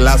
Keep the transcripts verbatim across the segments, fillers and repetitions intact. big loud,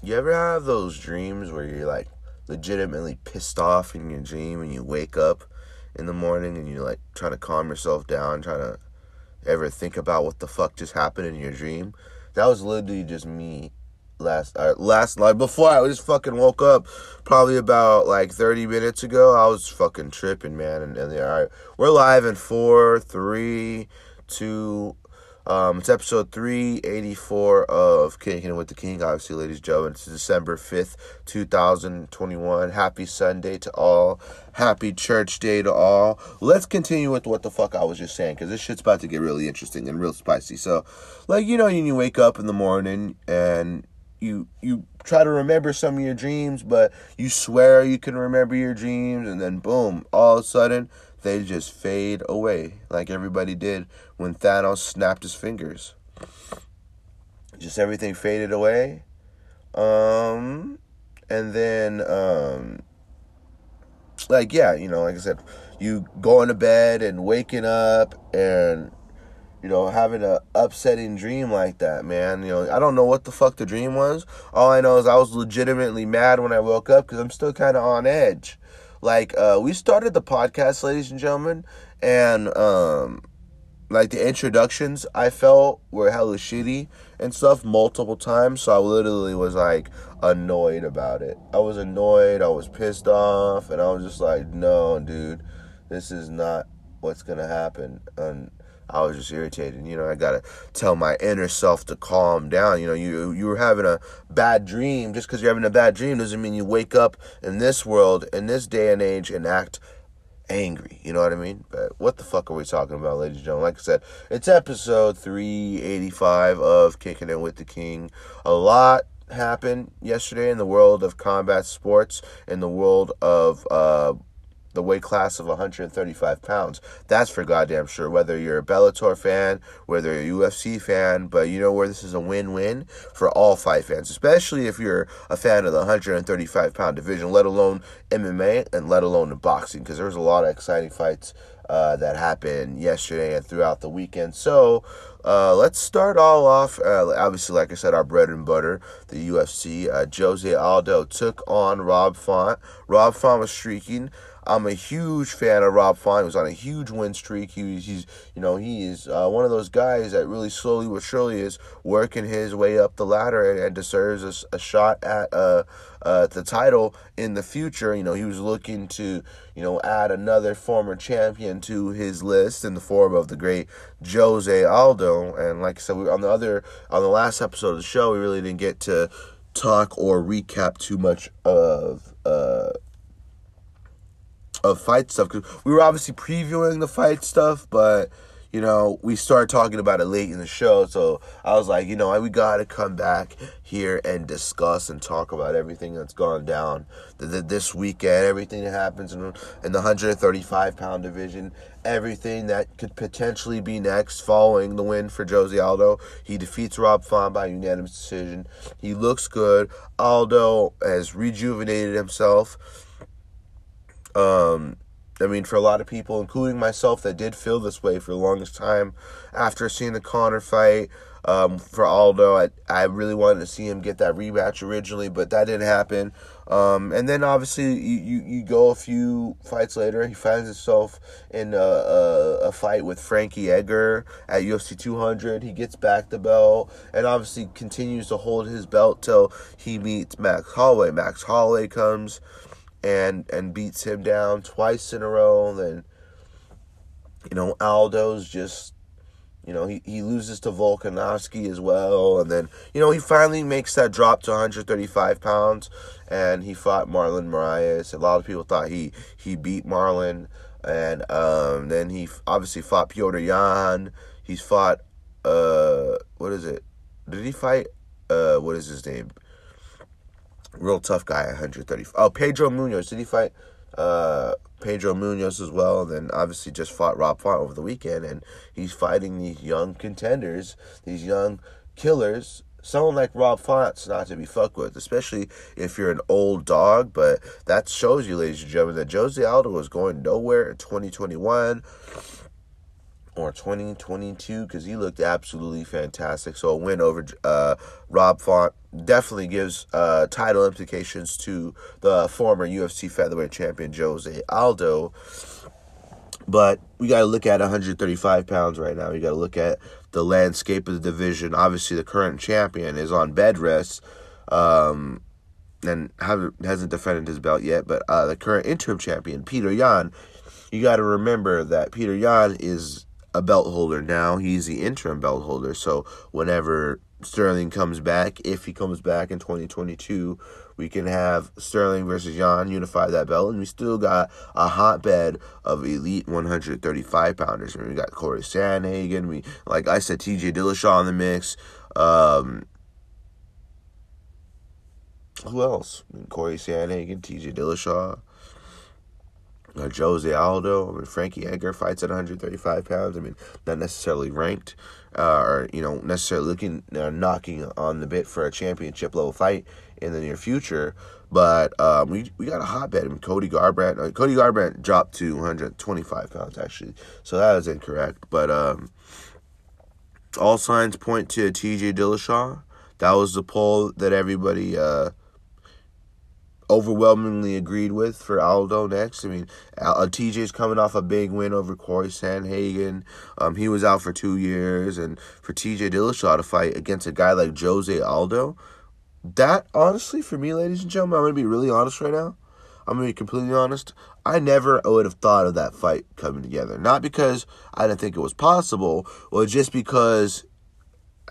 You ever have those dreams where you're like legitimately pissed off in your dream and you wake up in the morning and you're like trying to calm yourself down, trying to ever think about what the fuck just happened in your dream? That was literally just me last uh, last night. Before I just fucking woke up, probably about like thirty minutes ago, I was fucking tripping, man. And, and all right, we're live in four, three, two. Um, it's episode three eighty-four of Kicking It With The King, obviously, ladies and gentlemen. It's December fifth, twenty twenty-one. Happy Sunday to all. Happy church day to all. Let's continue with what the fuck I was just saying, because this shit's about to get really interesting and real spicy. So, like, you know, you wake up in the morning and you you try to remember some of your dreams, but you swear you can remember your dreams, and then boom, all of a sudden, they just fade away like everybody did when Thanos snapped his fingers. Just everything faded away. Um, and then, um, like, yeah, you know, like I said, you going to bed and waking up and, you know, having an upsetting dream like that, man. You know, I don't know what the fuck the dream was. All I know is I was legitimately mad when I woke up because I'm still kind of on edge. Like, uh, we started the podcast, ladies and gentlemen, and, um, like, the introductions, I felt, were hella shitty and stuff multiple times, so I literally was, like, annoyed about it. I was annoyed, I was pissed off, and I was just like, no, dude, this is not what's gonna happen, and I was just irritated. You know, I gotta tell my inner self to calm down. You know, you you were having a bad dream. Just because you're having a bad dream doesn't mean you wake up in this world, in this day and age, and act angry. You know what I mean? But what the fuck are we talking about, ladies and gentlemen? Like I said, it's episode three eighty-five of Kicking It With The King. A lot happened yesterday in the world of combat sports, in the world of uh. the weight class of one thirty-five pounds. That's for goddamn sure. Whether you're a Bellator fan, whether you're a U F C fan, but you know where this is a win-win for all fight fans, especially if you're a fan of the one thirty-five pound division, let alone M M A and let alone the boxing, because there's a lot of exciting fights uh, that happened yesterday and throughout the weekend. So uh, let's start all off, uh, obviously, like I said, our bread and butter, the U F C. Uh, Jose Aldo took on Rob Font. Rob Font was streaking. I'm a huge fan of Rob Font. He was on a huge win streak. He, he's, you know, he is uh, one of those guys that really slowly but surely is working his way up the ladder and, and deserves a, a shot at uh, uh, the title in the future. You know, he was looking to, you know, add another former champion to his list in the form of the great Jose Aldo. And like I said, we, on the other, on the last episode of the show, we really didn't get to talk or recap too much of Uh, of fight stuff, because we were obviously previewing the fight stuff, but, you know, we started talking about it late in the show, so I was like, you know, we gotta come back here and discuss and talk about everything that's gone down th- th- this weekend, everything that happens in, in the one thirty-five pound division, everything that could potentially be next following the win for Jose Aldo. He defeats Rob Font by unanimous decision. He looks good. Aldo has rejuvenated himself. Um, I mean, for a lot of people, including myself, that did feel this way for the longest time after seeing the Conor fight, um, for Aldo. I, I really wanted to see him get that rematch originally, but that didn't happen. Um, and then, obviously, you, you, you go a few fights later, he finds himself in a, a, a fight with Frankie Edgar at U F C two hundred. He gets back the belt and obviously continues to hold his belt till he meets Max Holloway. Max Holloway comes and and beats him down twice in a row. And then, you know, Aldo's just... You know, he, he loses to Volkanovski as well. And then, you know, he finally makes that drop to one thirty-five pounds. And he fought Marlon Moraes. A lot of people thought he, he beat Marlon. And um, then he obviously fought Petr Yan. He's fought, uh, what is it? Did he fight, uh, what is his name? Real tough guy, one thirty-five. Oh, Pedro Munhoz. Did he fight Uh, Pedro Munhoz as well, and then obviously just fought Rob Font over the weekend, and he's fighting these young contenders, these young killers. Someone like Rob Font's not to be fucked with, especially if you're an old dog, but that shows you, ladies and gentlemen, that Jose Aldo was going nowhere in twenty twenty-one or twenty twenty-two, because he looked absolutely fantastic. So a win over uh, Rob Font definitely gives uh, title implications to the former U F C featherweight champion Jose Aldo. But we got to look at one thirty-five pounds right now. You got to look at the landscape of the division. Obviously, the current champion is on bed rest um, and have, hasn't defended his belt yet. But uh, the current interim champion, Petr Yan, you got to remember that Petr Yan is a belt holder now. He's the interim belt holder. So whenever Sterling comes back, if he comes back in twenty twenty-two, we can have Sterling versus Yan unify that belt, and we still got a hotbed of elite one thirty-five pounders. I mean, we got Cory Sandhagen, we, like I said, T J Dillashaw in the mix, um, who else? I mean, Cory Sandhagen, T J Dillashaw, uh, Jose Aldo. I mean, Frankie Edgar fights at one thirty-five pounds. I mean, not necessarily ranked, Uh, or, you know, necessarily looking, uh, knocking on the bit for a championship level fight in the near future. But um, we we got a hotbed. I mean, Cody Garbrandt. Uh, Cody Garbrandt dropped to one twenty-five pounds, actually. So that was incorrect. But um, all signs point to T J Dillashaw. That was the poll that everybody uh, overwhelmingly agreed with for Aldo next. I mean, T J's coming off a big win over Cory Sandhagen. Um, he was out for two years. And for T J Dillashaw to fight against a guy like Jose Aldo, that, honestly, for me, ladies and gentlemen, I'm going to be really honest right now. I'm going to be completely honest. I never would have thought of that fight coming together. Not because I didn't think it was possible, or just because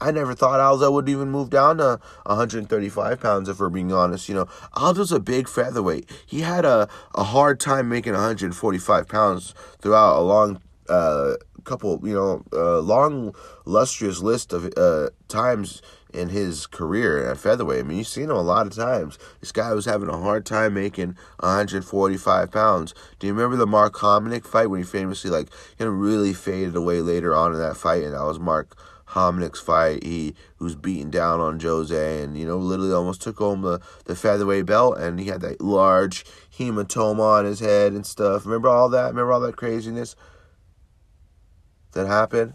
I never thought Aldo would even move down to one thirty-five pounds, if we're being honest. You know, Aldo's a big featherweight. He had a, a hard time making one forty-five pounds throughout a long uh, couple, you know, uh, long, lustrous list of uh, times in his career at featherweight. I mean, you've seen him a lot of times. This guy was having a hard time making one forty-five pounds. Do you remember the Mark Hominick fight when he famously, like, you know, really faded away later on in that fight? And that was Mark Hominick's fight. He was beaten down on Jose and, you know, literally almost took home the, the featherweight belt, and he had that large hematoma on his head and stuff. Remember all that? Remember all that craziness that happened?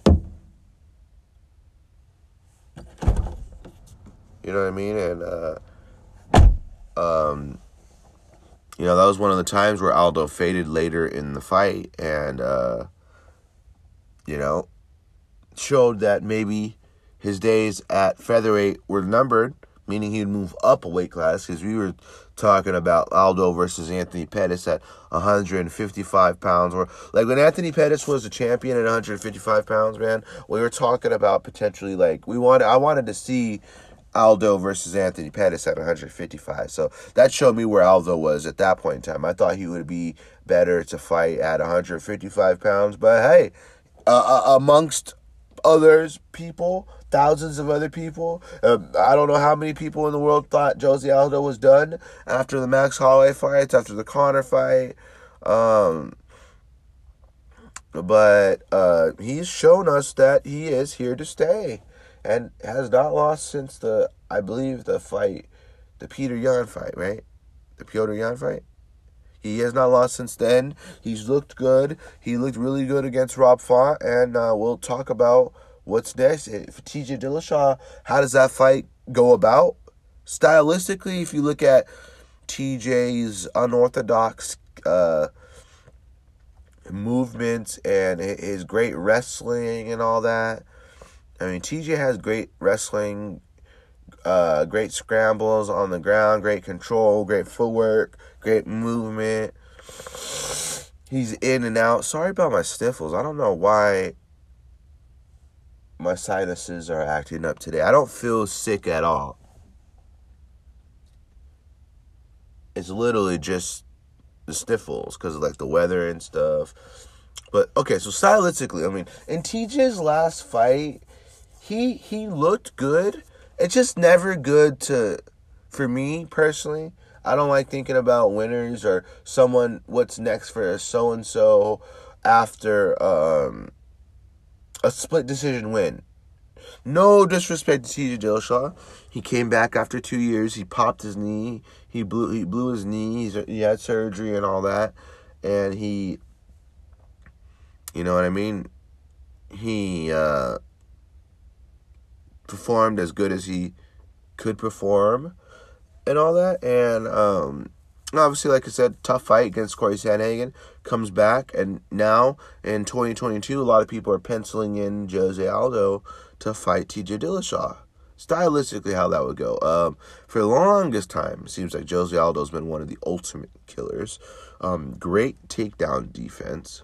You know what I mean? And, uh, um, you know, that was one of the times where Aldo faded later in the fight and, uh, you know, showed that maybe his days at featherweight were numbered, meaning he'd move up a weight class, because we were talking about Aldo versus Anthony Pettis at one fifty-five pounds. Or, like, when Anthony Pettis was a champion at one fifty-five pounds, man, we were talking about potentially, like, we wanted, I wanted to see Aldo versus Anthony Pettis at one fifty-five. So that showed me where Aldo was at that point in time. I thought he would be better to fight at one fifty-five pounds, but hey, uh, uh, amongst others, people, thousands of other people, uh, I don't know how many people in the world thought Jose Aldo was done after the Max Holloway fights, after the Conor fight, um, but uh, he's shown us that he is here to stay, and has not lost since the, I believe, the fight, the Petr Yan fight, right? The Petr Yan fight? He has not lost since then. He's looked good. He looked really good against Rob Font, and uh, we'll talk about What's next? For T J Dillashaw, how does that fight go about? Stylistically, if you look at T J's unorthodox uh, movements and his great wrestling and all that, I mean, T J has great wrestling, uh, great scrambles on the ground, great control, great footwork, great movement. He's in and out. Sorry about my sniffles. I don't know why my sinuses are acting up today. I don't feel sick at all. It's literally just the sniffles because of, like, the weather and stuff. But, okay, so stylistically, I mean, in T J's last fight, he he looked good. It's just never good to, for me personally, I don't like thinking about winners or someone, what's next for so-and-so after um, a split decision win. No disrespect to T J Dillashaw. He came back after two years. He popped his knee. He blew he blew his knee. He had surgery and all that. And he, you know what I mean? He uh, performed as good as he could perform and all that. And um, obviously, like I said, tough fight against Cory Sandhagen. Comes back. And now, in twenty twenty-two, a lot of people are penciling in Jose Aldo to fight T J Dillashaw. Stylistically, how that would go. Um, for the longest time, it seems like Jose Aldo's been one of the ultimate killers. Um, great takedown defense.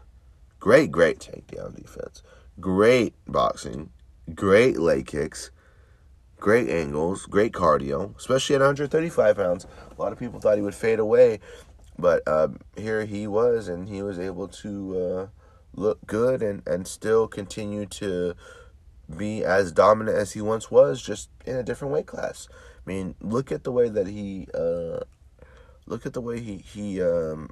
Great, great takedown defense. Great boxing. Great leg kicks. Great angles. Great cardio. Especially at one thirty-five pounds. A lot of people thought he would fade away. But uh, here he was, and he was able to uh, look good and, and still continue to be as dominant as he once was, just in a different weight class. I mean, look at the way that he, uh, look at the way he, he um,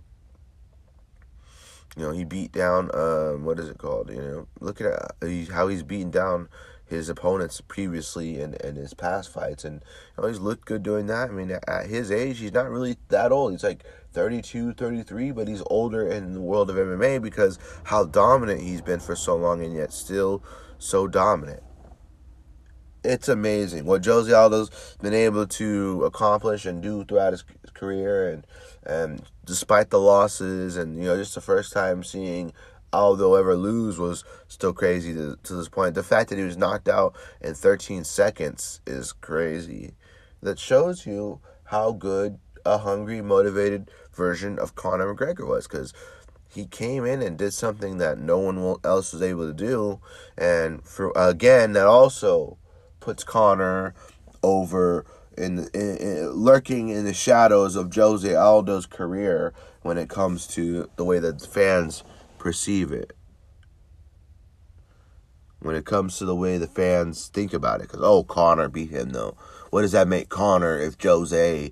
you know, he beat down, um, what is it called, you know, look at how he's beaten down his opponents previously and, and his past fights, and you know, he's looked good doing that. I mean, at his age, he's not really that old. He's like thirty-two, thirty-three, but he's older in the world of M M A because how dominant he's been for so long, and yet still so dominant. It's amazing what Jose Aldo's been able to accomplish and do throughout his career, and and despite the losses, and you know, just the first time seeing Aldo ever lose was still crazy to, to this point. The fact that he was knocked out in thirteen seconds is crazy. That shows you how good a hungry, motivated version of Conor McGregor was, because he came in and did something that no one else was able to do. And for, again, that also puts Conor over in, in, in lurking in the shadows of Jose Aldo's career when it comes to the way that the fans perceive it. When it comes to the way the fans think about it. Because, oh, Conor beat him, though. What does that make Conor if Jose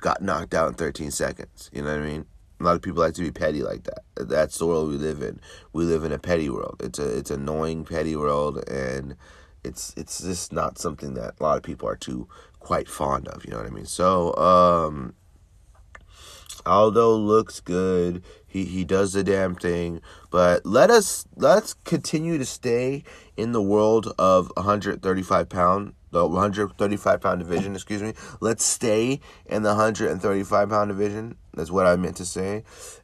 got knocked out in thirteen seconds? You know what I mean? A lot of people like to be petty like that. That's the world we live in. We live in a petty world. It's a it's annoying petty world, and it's it's just not something that a lot of people are too quite fond of. You know what I mean? So um, Aldo looks good. He he does the damn thing. But let us let's continue to stay in the world of one thirty-five pound. The one thirty-five pound division, excuse me. Let's stay in the one thirty-five pound division. That's what I meant to say.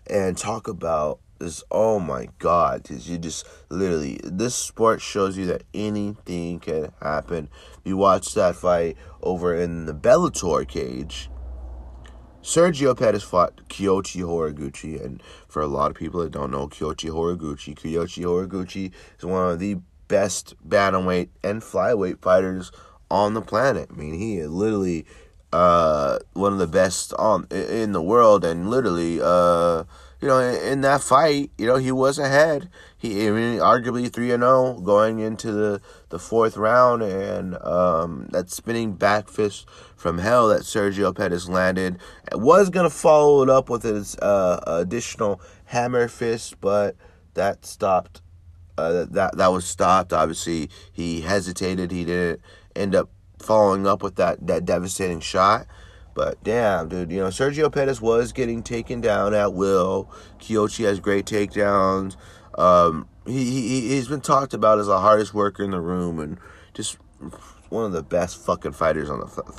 And talk about this. Oh my God. You just literally, this sport shows you that anything can happen. You watched that fight over in the Bellator cage. Sergio Pettis fought Kyoji Horiguchi. And for a lot of people that don't know Kyoji Horiguchi, Kyoji Horiguchi is one of the best bantamweight and flyweight fighters on the planet. I mean, he is literally uh, one of the best on in the world, and literally, uh, you know, in, in that fight, you know, he was ahead. He, I mean, arguably three and zero going into the, the fourth round, and um, that spinning back fist from hell that Sergio Pettis landed was gonna follow it up with his uh, additional hammer fist, but that stopped. Uh, that that was stopped. Obviously, he hesitated. He didn't end up following up with that, that devastating shot. But damn, dude, you know, Sergio Pettis was getting taken down at will. Kyoji has great takedowns. Um, he, he, he's been talked about as the hardest worker in the room and just one of the best fucking fighters on the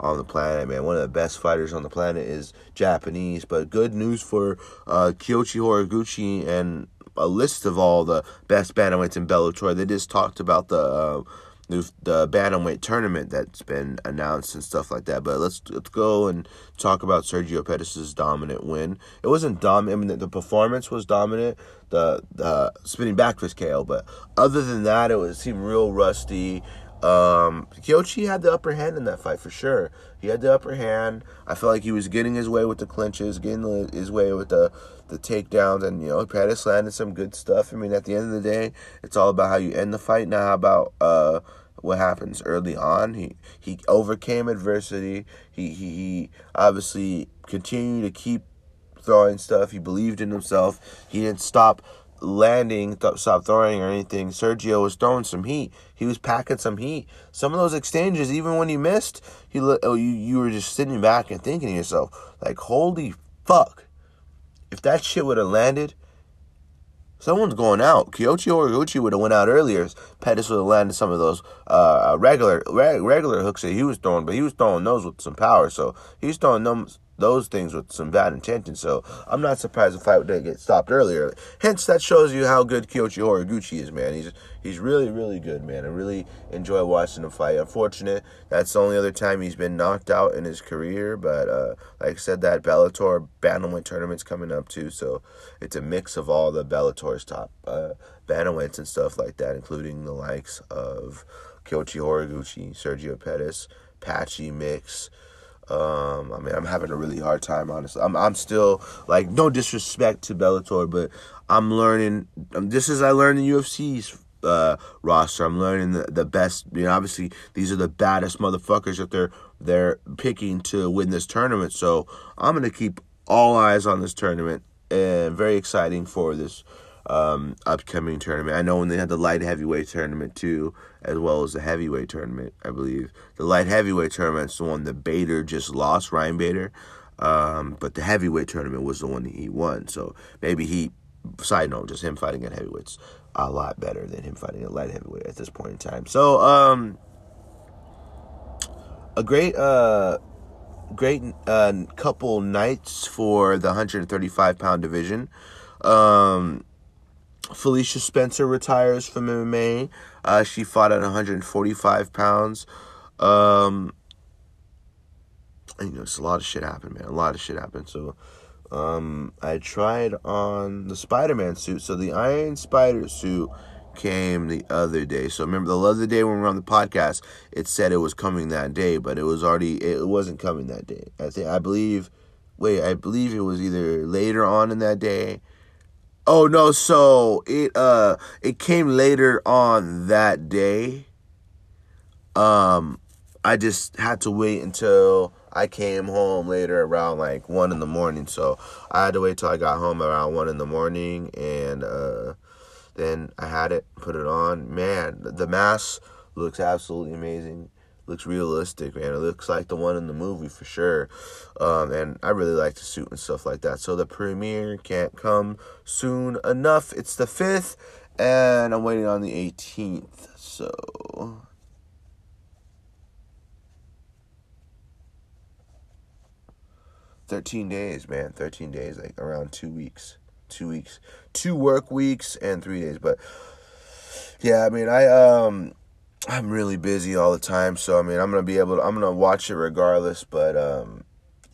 on the planet, man. One of the best fighters on the planet is Japanese. But good news for uh, Kyoji Horiguchi and a list of all the best bantamweights in Bellator. They just talked about the uh, the, the bantamweight tournament that's been announced and stuff like that. But let's let's go and talk about Sergio Pettis' dominant win. It wasn't dominant. I mean, the performance was dominant. The the spinning back was K O. But other than that, it was seemed real rusty. Um, Kyoji had the upper hand in that fight for sure. He had the upper hand. I felt like he was getting his way with the clinches, getting the, his way with the, the takedowns, and, you know, Pettis landed some good stuff. I mean, at the end of the day, it's all about how you end the fight. Now, how about, uh, what happens early on? He, he overcame adversity. He, he, he obviously continued to keep throwing stuff. He believed in himself. He didn't stop landing, th- stop throwing or anything. Sergio was throwing some heat. He was packing some heat. Some of those exchanges, even when he missed, he le- oh, you you were just sitting back and thinking to yourself, like, holy fuck, if that shit would have landed, someone's going out. Kyoji Horiguchi would have went out earlier. Pettis would have landed some of those uh, regular re- regular hooks that he was throwing, but he was throwing those with some power. So he was throwing them. Those things with some bad intention, so I'm not surprised the fight didn't get stopped earlier. Hence, that shows you how good Kyoji Horiguchi is, man. He's he's really, really good, man. I really enjoy watching him fight. Unfortunate, that's the only other time he's been knocked out in his career, but uh, like I said, that Bellator bantamweight tournament's coming up, too, so it's a mix of all the Bellator's top uh, bantamweights and stuff like that, including the likes of Kyoji Horiguchi, Sergio Pettis, Patchy Mix. Um, I mean, I'm having a really hard time, honestly. I'm, I'm still, like, no disrespect to Bellator, but I'm learning, um, this is, I learned in U F C's, uh, roster. I'm learning the, the best, you know, obviously, these are the baddest motherfuckers that they're, they're picking to win this tournament, so I'm gonna keep all eyes on this tournament, and very exciting for this, um, upcoming tournament. I know when they had the light heavyweight tournament, too, as well as the heavyweight tournament, I believe. The light heavyweight tournament is the one that Bader just lost, Ryan Bader. Um, but the heavyweight tournament was the one that he won. So maybe he, side note, just him fighting at heavyweight's a lot better than him fighting at light heavyweight at this point in time. So um, a great, uh, great uh, couple nights for the one thirty-five pound division. Um, Felicia Spencer retires from M M A. Uh, she fought at one forty-five pounds. Um, and, you know, it's a lot of shit happened, man. A lot of shit happened. So, um, I tried on the Spider-Man suit. So, the Iron Spider suit came the other day. So, remember the other day when we were on the podcast, it said it was coming that day, but it was already, it wasn't coming that day. I think, I believe, wait, I believe it was either later on in that day. Oh, no, so it uh it came later on that day. Um, I just had to wait until I came home later around, like, one in the morning. So I had to wait till I got home around one in the morning, and uh, then I had it, put it on. Man, the mask looks absolutely amazing. Looks realistic, man. It looks like the one in the movie for sure. Um, and I really like the suit and stuff like that. So the premiere can't come soon enough. It's the fifth, and I'm waiting on the eighteenth. So thirteen days, man. Thirteen days, like around two weeks. Two weeks. Two work weeks and three days. But yeah, I mean I um I'm really busy all the time, so, I mean, I'm going to be able to, I'm going to watch it regardless, but, um,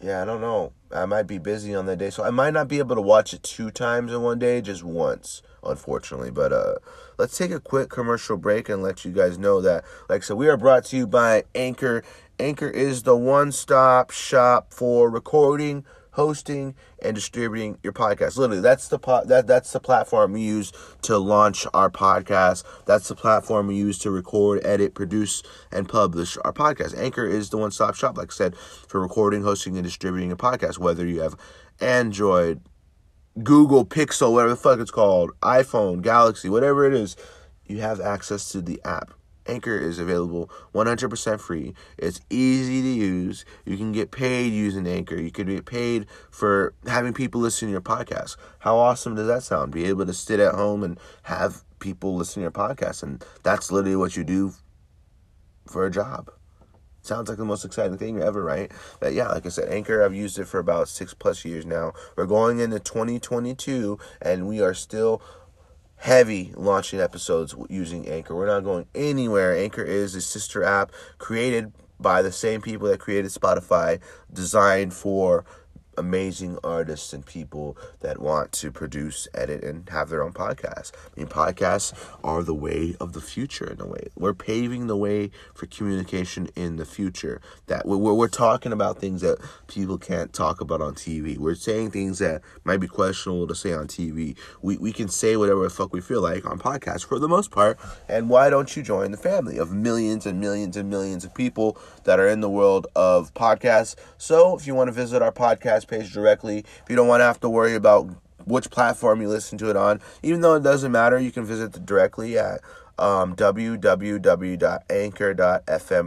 yeah, I don't know. I might be busy on that day, so I might not be able to watch it two times in one day, just once, unfortunately, but, uh, let's take a quick commercial break and let you guys know that, like I said, we are brought to you by Anchor. Anchor is the one-stop shop for recording, hosting, and distributing your podcast. Literally, that's the po- that that's the platform we use to launch our podcast. That's the platform we use to record, edit, produce, and publish our podcast. Anchor is the one-stop shop, like I said, for recording, hosting, and distributing a podcast, whether you have Android, Google Pixel, whatever the fuck it's called, iPhone, Galaxy, whatever it is, you have access to the app. Anchor is available one hundred percent free. It's easy to use. You can get paid using Anchor. You can get paid for having people listen to your podcast. How awesome does that sound? Be able to sit at home and have people listen to your podcast. And that's literally what you do for a job. Sounds like the most exciting thing ever, right? But yeah, like I said, Anchor, I've used it for about six plus years now. We're going into twenty twenty-two, and we are still heavy launching episodes using Anchor. We're not going anywhere. Anchor is a sister app created by the same people that created Spotify, designed for amazing artists and people that want to produce, edit, and have their own podcasts. I mean, podcasts are the way of the future in a way. We're paving the way for communication in the future. That we're, we're talking about things that people can't talk about on T V. We're saying things that might be questionable to say on T V. We we can say whatever the fuck we feel like on podcasts for the most part. And why don't you join the family of millions and millions and millions of people that are in the world of podcasts? So if you want to visit our podcast page directly, if you don't want to have to worry about which platform you listen to it on, even though it doesn't matter, you can visit it directly at um, www.anchor.fm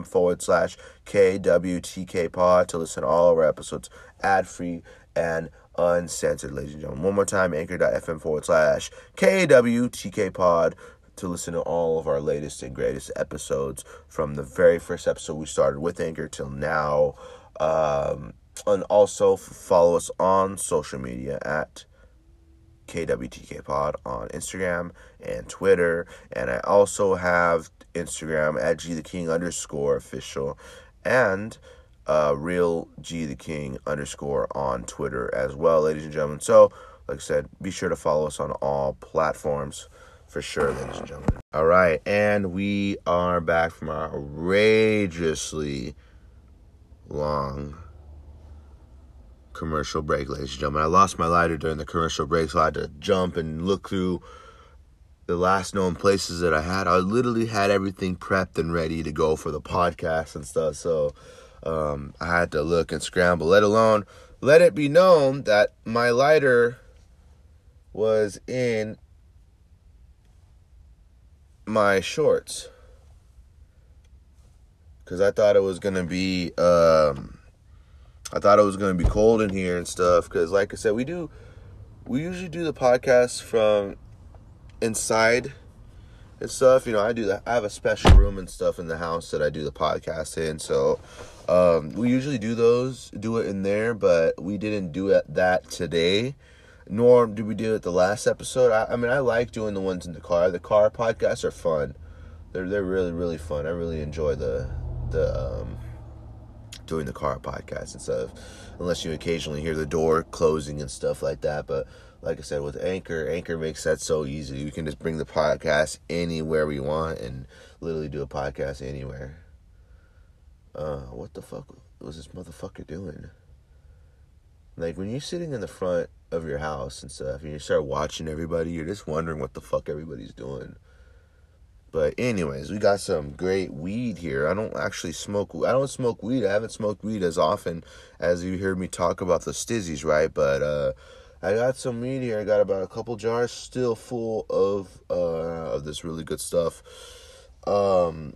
forward slash KWTK pod to listen to all of our episodes ad-free and uncensored, ladies and gentlemen. One more time, anchor.fm forward slash KWTK pod to listen to all of our latest and greatest episodes from the very first episode we started with Anchor till now. Um, and also follow us on social media at K W T K Pod on Instagram and Twitter, and I also have Instagram at G the King underscore official, and uh, real G the King underscore on Twitter as well, ladies and gentlemen. So, like I said, be sure to follow us on all platforms for sure, ladies and gentlemen. All right, and we are back from our outrageously long commercial break, ladies and gentlemen. I lost my lighter during the commercial break, so I had to jump and look through the last known places that I had. I literally had everything prepped and ready to go for the podcast and stuff, so um, I had to look and scramble, let alone let it be known that my lighter was in my shorts, because I thought it was going to be... Um, I thought it was going to be cold in here and stuff, because like I said, we do, we usually do the podcast from inside and stuff. You know, I do that. I have a special room and stuff in the house that I do the podcast in. So um, we usually do those, do it in there, but we didn't do it that today. Nor did we do it the last episode. I, I mean, I like doing the ones in the car. The car podcasts are fun. They're they're really really fun. I really enjoy the the. Um, doing the car podcast and stuff, unless you occasionally hear the door closing and stuff like that. But like I said, with Anchor, Anchor makes that so easy. We can just bring the podcast anywhere we want and literally do a podcast anywhere. Uh, what the fuck was this motherfucker doing? Like, when you're sitting in the front of your house and stuff, and you start watching everybody, you're just wondering what the fuck everybody's doing. But anyways, we got some great weed here. I don't actually smoke. I don't smoke weed. I haven't smoked weed as often as you heard me talk about the stizzies, right? But uh, I got some weed here. I got about a couple jars still full of uh, of this really good stuff. Um,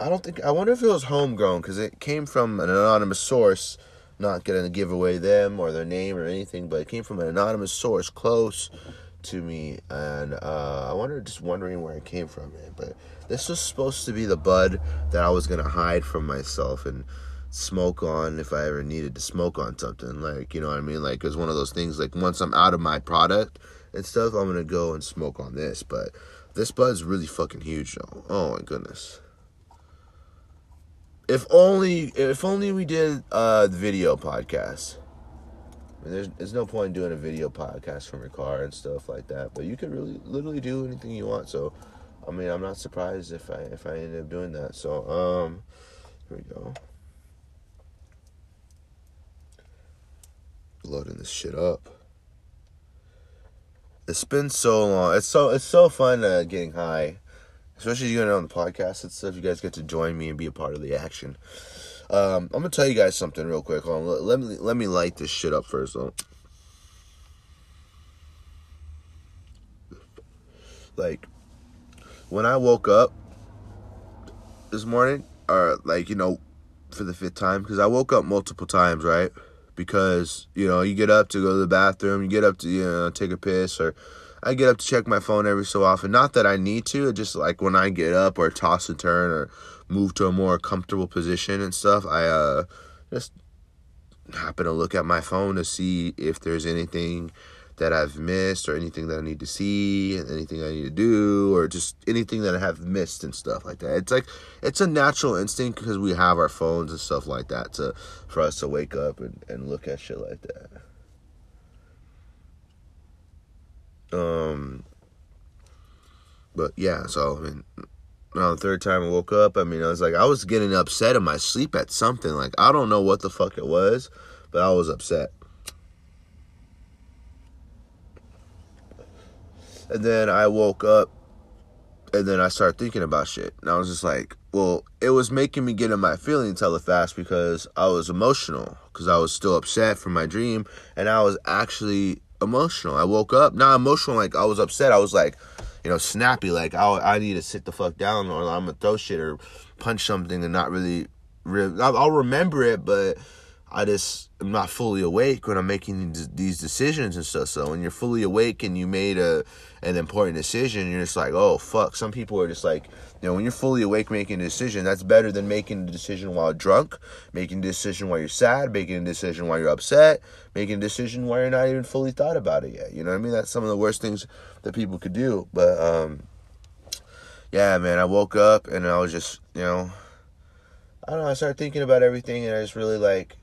I don't think. I wonder if it was homegrown, because it came from an anonymous source. Not gonna give away them or their name or anything, but it came from an anonymous source close to me, and uh, I wonder, just wondering where it came from, man. But this was supposed to be the bud that I was gonna hide from myself and smoke on if I ever needed to smoke on something, like, you know what I mean? Like, it was one of those things, like, once I'm out of my product and stuff, I'm gonna go and smoke on this. But this bud's really fucking huge, though. Oh my goodness. If only, if only we did uh, the video podcast. I mean, there's, there's no point in doing a video podcast from your car and stuff like that, but you could really literally do anything you want. So, I mean, I'm not surprised if I if I end up doing that. So, um, here we go. Loading this shit up. It's been so long. It's so it's so fun uh, getting high, especially you know on the podcast and stuff. You guys get to join me and be a part of the action. Um, I'm gonna tell you guys something real quick. Hold on, let, let me let me light this shit up first, though. Like, when I woke up, this morning, or like, you know, for the fifth time, because I woke up multiple times, right? Because, you know, you get up to go to the bathroom, you get up to, you know, take a piss, or I get up to check my phone every so often. Not that I need to, just like when I get up or toss and turn or move to a more comfortable position and stuff, I uh, just happen to look at my phone to see if there's anything that I've missed or anything that I need to see, anything I need to do, or just anything that I have missed and stuff like that. It's like, it's a natural instinct because we have our phones and stuff like that to, for us to wake up and, and look at shit like that. Um, but yeah, so, I mean, no, the third time I woke up, I mean, I was like, I was getting upset in my sleep at something. Like, I don't know what the fuck it was, but I was upset. And then I woke up, and then I started thinking about shit. And I was just like, well, it was making me get in my feelings hella fast because I was emotional. Because I was still upset from my dream, and I was actually emotional. I woke up, not emotional, like I was upset. I was like, you know, snappy, like I I need to sit the fuck down, or I'm going to throw shit or punch something and not really, re- I'll remember it, but I just am not fully awake when I'm making these decisions and stuff. So when you're fully awake and you made a an important decision, you're just like, oh, fuck. Some people are just like, you know, when you're fully awake making a decision, that's better than making a decision while drunk, making a decision while you're sad, making a decision while you're upset, making a decision while you're not even fully thought about it yet. You know what I mean? That's some of the worst things that people could do. But, um, yeah, man, I woke up and I was just, you know, I don't know, I started thinking about everything, and I just really, like,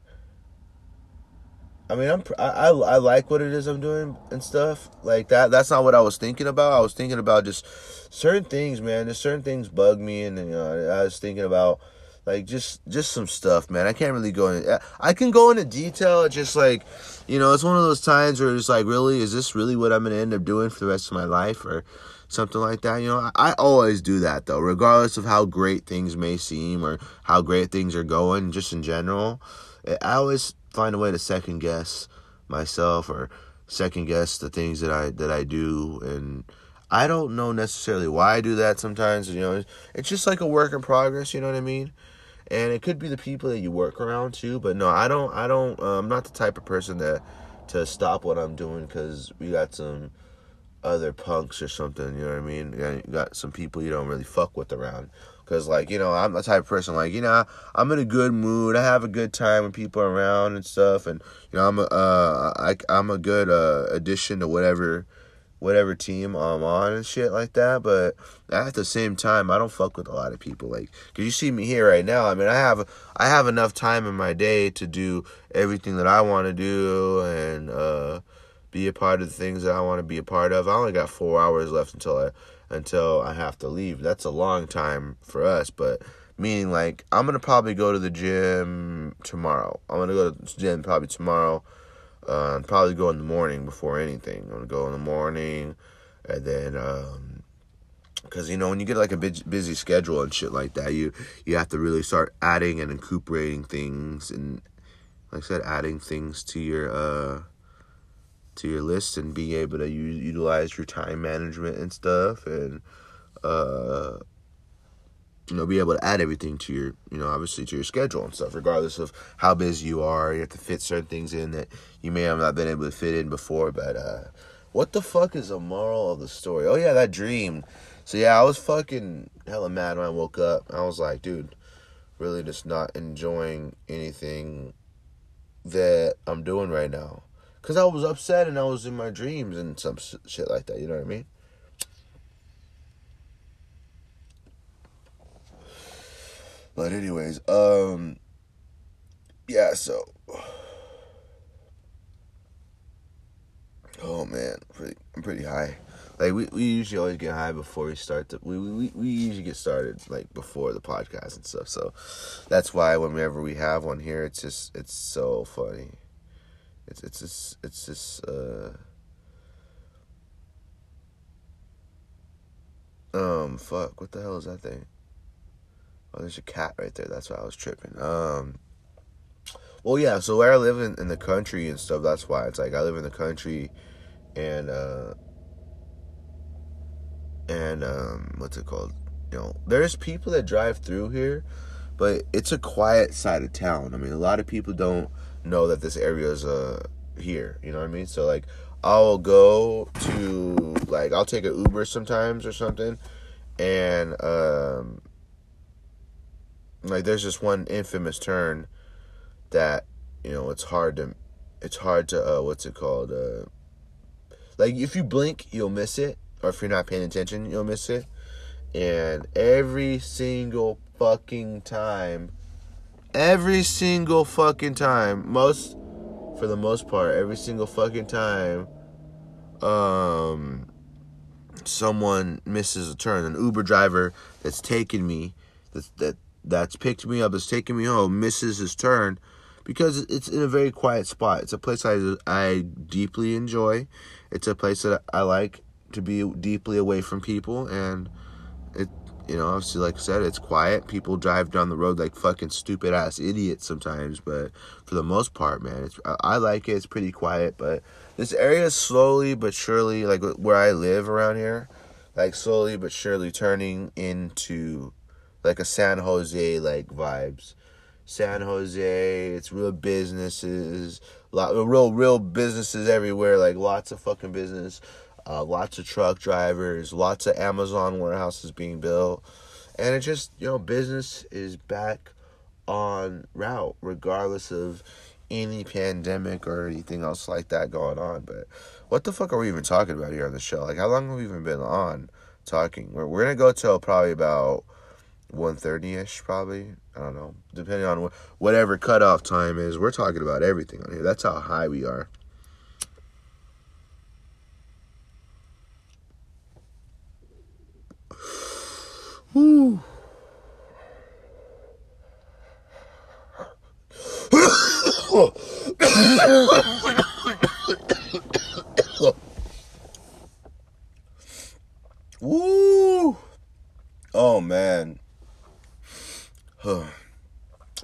I mean, I'm I, I like what it is I'm doing and stuff like that. That's not what I was thinking about. I was thinking about just certain things, man. Just certain things bug me, and, you know, I was thinking about like just just some stuff, man. I can't really go in. I can go into detail. It's just like, you know, it's one of those times where it's like, really, is this really what I'm gonna end up doing for the rest of my life, or something like that? You know, I, I always do that though, regardless of how great things may seem or how great things are going, just in general. I always find a way to second guess myself or second guess the things that I that I do, and I don't know necessarily why I do that sometimes. You know, it's just like a work in progress. You know what I mean? And it could be the people that you work around too. But no, I don't. I don't. Uh, I'm not the type of person that to stop what I'm doing because we got some other punks or something. You know what I mean? You got some people you don't really fuck with around. Because, like, you know, I'm the type of person, like, you know, I'm in a good mood. I have a good time when people are around and stuff. And, you know, I'm a, uh, I, I'm a good uh, addition to whatever whatever team I'm on and shit like that. But at the same time, I don't fuck with a lot of people. Like, because you see me here right now. I mean, I have I have enough time in my day to do everything that I want to do and uh, be a part of the things that I want to be a part of. I only got four hours left until I... until I have to leave. That's a long time for us, but meaning, like, I'm going to probably go to the gym tomorrow. I'm going to go to the gym probably tomorrow, uh, and probably go in the morning before anything. I'm going to go in the morning, and then, um, because, you know, when you get, like, a big, busy schedule and shit like that, you, you have to really start adding and incorporating things, and, like I said, adding things to your, uh, to your list, and being able to u- utilize your time management and stuff, and uh you know, be able to add everything to your, you know, obviously to your schedule and stuff, regardless of how busy you are. You have to fit certain things in that you may have not been able to fit in before. But uh what the fuck is the moral of the story? Oh yeah, that dream. So yeah, I was fucking hella mad when I woke up. I was like, dude, really just not enjoying anything that I'm doing right now. Because I was upset and I was in my dreams and some shit like that. You know what I mean? But anyways, um, yeah, so. Oh, man, pretty, I'm pretty high. Like, we, we usually always get high before we start the, we, we, we usually get started, like, before the podcast and stuff. So that's why whenever we have one here, it's just, it's so funny. It's it's just, it's just, uh, um, fuck, what the hell is that thing? Oh, there's a cat right there, that's why I was tripping. Um, well, yeah, so where I live in, in the country and stuff, that's why. It's like, I live in the country, and, uh, and, um, what's it called? You know, there's people that drive through here, but it's a quiet side of town. I mean, a lot of people don't know that this area is uh, here. You know what I mean? So, like, I'll go to, like, I'll take an Uber sometimes or something. And, um, like, there's this one infamous turn that, you know, it's hard to, it's hard to, uh, what's it called? Uh, like, if you blink, you'll miss it. Or if you're not paying attention, you'll miss it. And every single fucking time, every single fucking time, most, for the most part, every single fucking time, um, someone misses a turn. An Uber driver that's taken me, that's, that, that's picked me up, that's taken me home, misses his turn because it's in a very quiet spot. It's a place I, I deeply enjoy. It's a place that I like to be deeply away from people, and it, you know, obviously, like I said, it's quiet. People drive down the road like fucking stupid ass idiots sometimes, but for the most part, man, it's, I, I like it. It's pretty quiet, but this area is slowly but surely, like where I live around here, like slowly but surely turning into like a San Jose like vibes. San Jose, it's real businesses, lot real real businesses everywhere, like lots of fucking business. Uh, lots of truck drivers, lots of Amazon warehouses being built. And it just, you know, business is back on route, regardless of any pandemic or anything else like that going on. But what the fuck are we even talking about here on the show? Like, how long have we even been on talking? We're, we're going to go till probably about one thirty-ish, probably. I don't know. Depending on wh- whatever cutoff time is, we're talking about everything on here. That's how high we are. Whew. Woo! Oh man,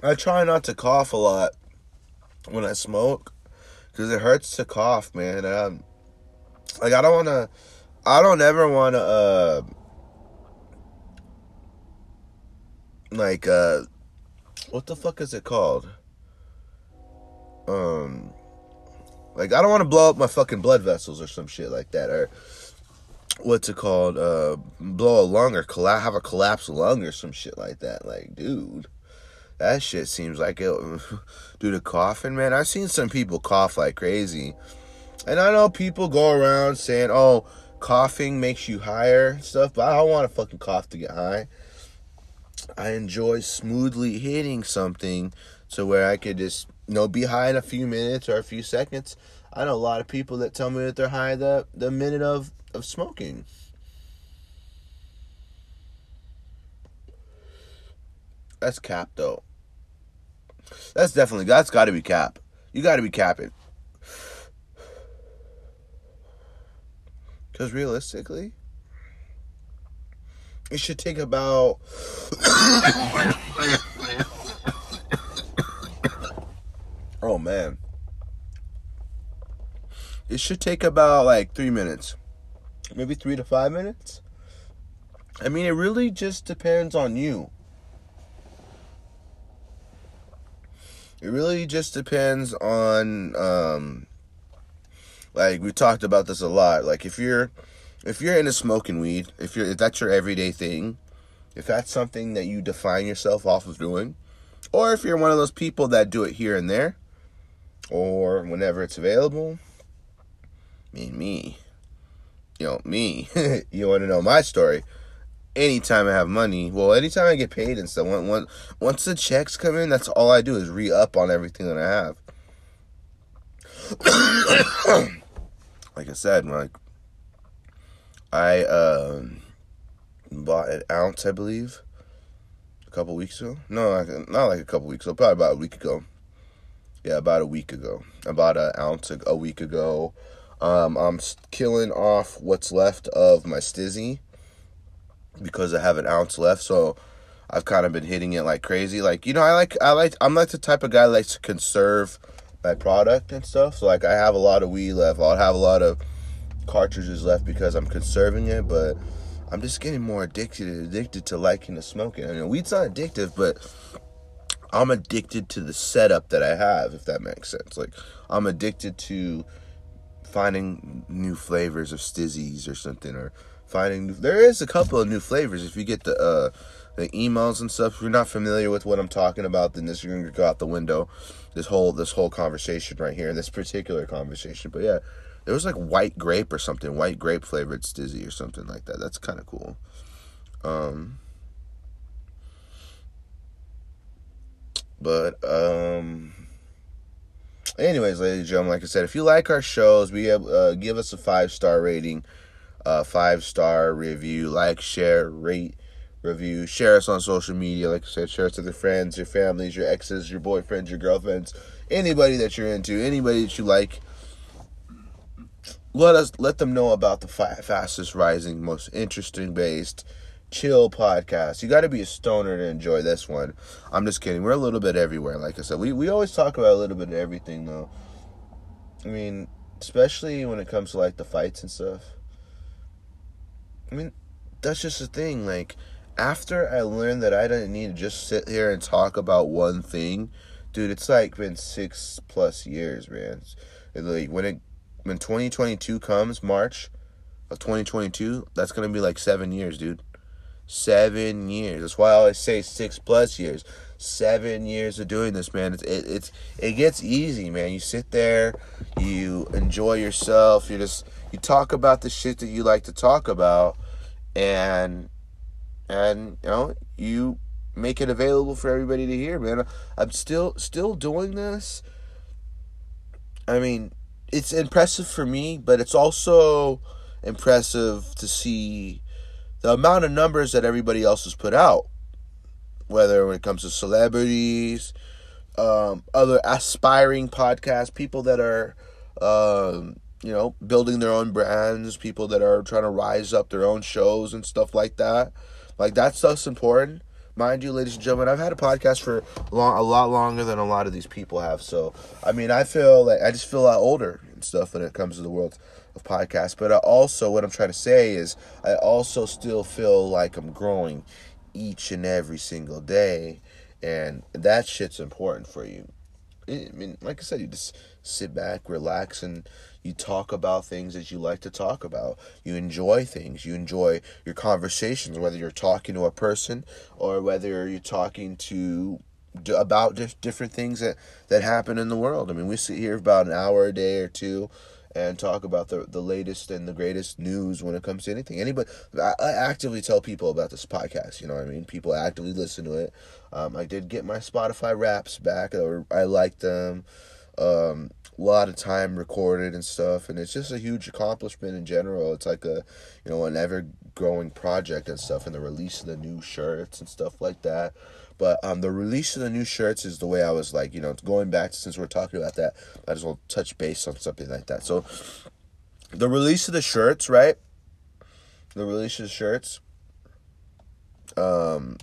I try not to cough a lot when I smoke because it hurts to cough, man. Um, like I don't want to, I don't ever want to. Uh, Like, uh, what the fuck is it called? Um, like, I don't want to blow up my fucking blood vessels or some shit like that. Or, what's it called? Uh, blow a lung or colla- have a collapsed lung or some shit like that. Like, dude, that shit seems like it. Dude, a coughing, man. I've seen some people cough like crazy. And I know people go around saying, oh, coughing makes you higher and stuff. But I don't want to fucking cough to get high. I enjoy smoothly hitting something to where I could just, you know, be high in a few minutes or a few seconds. I know a lot of people that tell me that they're high the, the minute of, of smoking. That's cap, though. That's definitely, that's got to be cap. You got to be capping. Because realistically, it should take about oh man, it should take about like three minutes, maybe three to five minutes. I mean, it really just depends on you. It really just depends on, um, like we talked about this a lot. Like if you're. If you're into smoking weed, if you're if that's your everyday thing, if that's something that you define yourself off of doing, or if you're one of those people that do it here and there, or whenever it's available, I mean, me, you know, me, you want to know my story, anytime I have money, well, anytime I get paid and stuff, once, once the checks come in, that's all I do is re-up on everything that I have. Like I said, like, I um, bought an ounce, I believe, a couple weeks ago. No, like, not like a couple weeks ago, probably about a week ago. Yeah, about a week ago. About an ounce a, a week ago. Um, I'm killing off what's left of my stizzy because I have an ounce left. So I've kind of been hitting it like crazy. Like, you know, I like, I like, I'm like the type of guy that likes to conserve my product and stuff. So like I have a lot of weed left. I'll have a lot of cartridges left because I'm conserving it, but I'm just getting more addicted addicted to liking to smoking. I mean, weed's not addictive, but I'm addicted to the setup that I have, if that makes sense. Like, I'm addicted to finding new flavors of Stizzies or something, or finding... New, there is a couple of new flavors. If you get the uh, the emails and stuff, if you're not familiar with what I'm talking about, then this is going to go out the window, this whole, this whole conversation right here, this particular conversation. But, yeah, there was, like, white grape or something, white grape-flavored Stizzy or something like that. That's kind of cool. Um... But, um, anyways, ladies and gentlemen, like I said, if you like our shows, we have, uh, give us a five-star rating, uh, five-star review, like, share, rate, review, share us on social media, like I said, share us with your friends, your families, your exes, your boyfriends, your girlfriends, anybody that you're into, anybody that you like, let us, let them know about the fi- fastest rising, most interesting based chill podcast. You got to be a stoner to enjoy this one. I'm just kidding. We're a little bit everywhere. Like I said, we, we always talk about a little bit of everything, though. I mean, especially when it comes to, like, the fights and stuff. I mean, that's just the thing. Like, after I learned that I didn't need to just sit here and talk about one thing, dude, it's, like, been six plus years, man. It, like, when it when twenty twenty-two comes, March of twenty twenty-two, that's going to be, like, seven years, dude. Seven years. That's why I always say six plus years. Seven years of doing this, man. It's it, it's it gets easy, man. You sit there, you enjoy yourself. You just you talk about the shit that you like to talk about, and and you know you make it available for everybody to hear, man. I'm still still doing this. I mean, it's impressive for me, but it's also impressive to see the amount of numbers that everybody else has put out, whether when it comes to celebrities, um, other aspiring podcasts, people that are, um, you know, building their own brands, people that are trying to rise up their own shows and stuff like that. Like, that stuff's important. Mind you, ladies and gentlemen, I've had a podcast for long, a lot longer than a lot of these people have. So, I mean, I feel like I just feel a lot older and stuff when it comes to the world podcast, but I also, what I'm trying to say is, I also still feel like I'm growing each and every single day, and that shit's important for you. I mean, like I said, you just sit back, relax, and you talk about things that you like to talk about. You enjoy things. You enjoy your conversations, whether you're talking to a person or whether you're talking to about diff- different things that, that happen in the world. I mean, we sit here about an hour a day or two and talk about the the latest and the greatest news when it comes to anything. Anybody, I, I actively tell people about this podcast, you know what I mean? People actively listen to it. Um, I did get my Spotify raps back. I, I liked them. Um, a lot of time recorded and stuff, and it's just a huge accomplishment in general. It's like a, you know, an ever-growing project and stuff, and the release of the new shirts and stuff like that. But um, the release of the new shirts is the way I was like, you know, going back to, since we're talking about that, I just want to touch base on something like that. So the release of the shirts, right? The release of the shirts. Um,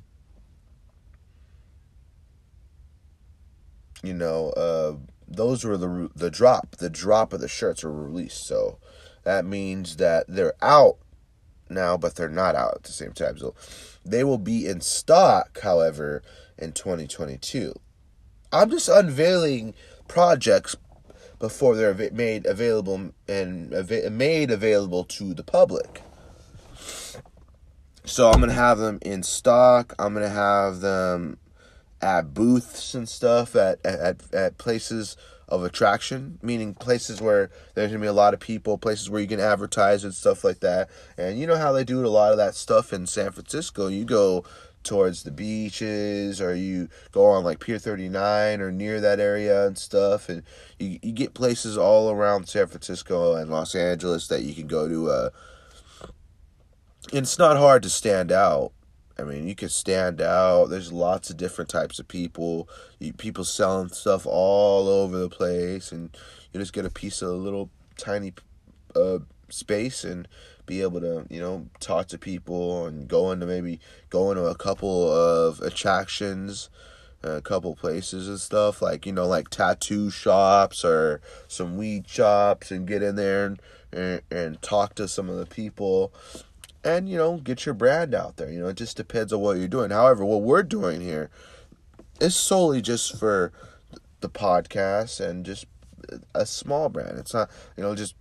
you know, uh, those were the the drop. The drop of the shirts were released. So that means that they're out now, but they're not out at the same time. So they will be in stock, however, in twenty twenty-two. I'm just unveiling projects before they're made available and av- made available to the public. So I'm going to have them in stock. I'm going to have them at booths and stuff, at, at, at places of attraction, meaning places where there's going to be a lot of people, places where you can advertise and stuff like that. And you know how they do a lot of that stuff in San Francisco. You go towards the beaches, or you go on like Pier thirty-nine or near that area and stuff. And you, you get places all around San Francisco and Los Angeles that you can go to. Uh, and it's not hard to stand out. I mean, you can stand out. There's lots of different types of people. You, people selling stuff all over the place, and you just get a piece of a little tiny uh, space and be able to, you know, talk to people and go into maybe go into a couple of attractions, a couple places and stuff, like, you know, like tattoo shops or some weed shops, and get in there and and, and talk to some of the people. and, you know, get your brand out there. You know, it just depends on what you're doing. However, what we're doing here is solely just for the podcast and just a small brand. It's not, you know, just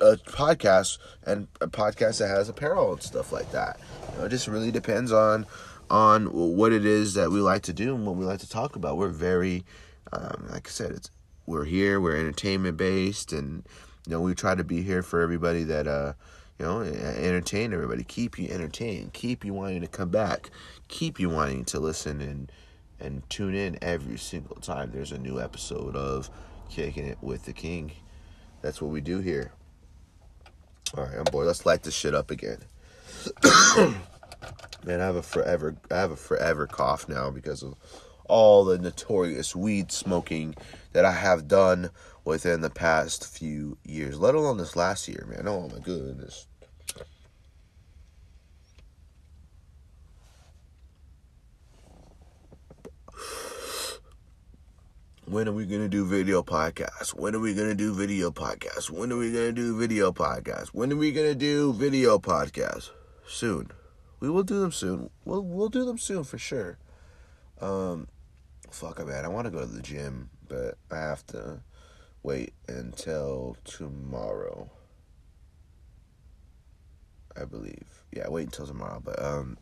a podcast and a podcast that has apparel and stuff like that. You know, it just really depends on on what it is that we like to do and what we like to talk about. We're very, um, like I said, it's we're here, we're entertainment based, and, you know, we try to be here for everybody that, uh, you know, entertain everybody, keep you entertained, keep you wanting to come back, keep you wanting to listen and, and tune in every single time there's a new episode of Kicking It With The King. That's what we do here. All right, I'm bored. Let's light this shit up again. Man, I have a forever, I have a forever cough now because of all the notorious weed smoking that I have done within the past few years, let alone this last year, man. Oh my goodness. When are we going to do video podcasts? When are we going to do video podcasts? When are we going to do video podcasts? When are we going to do video podcasts? Soon. We will do them soon. We'll we'll do them soon for sure. Um, fuck, man. I want to go to the gym, but I have to wait until tomorrow. I believe. Yeah, wait until tomorrow. But, um,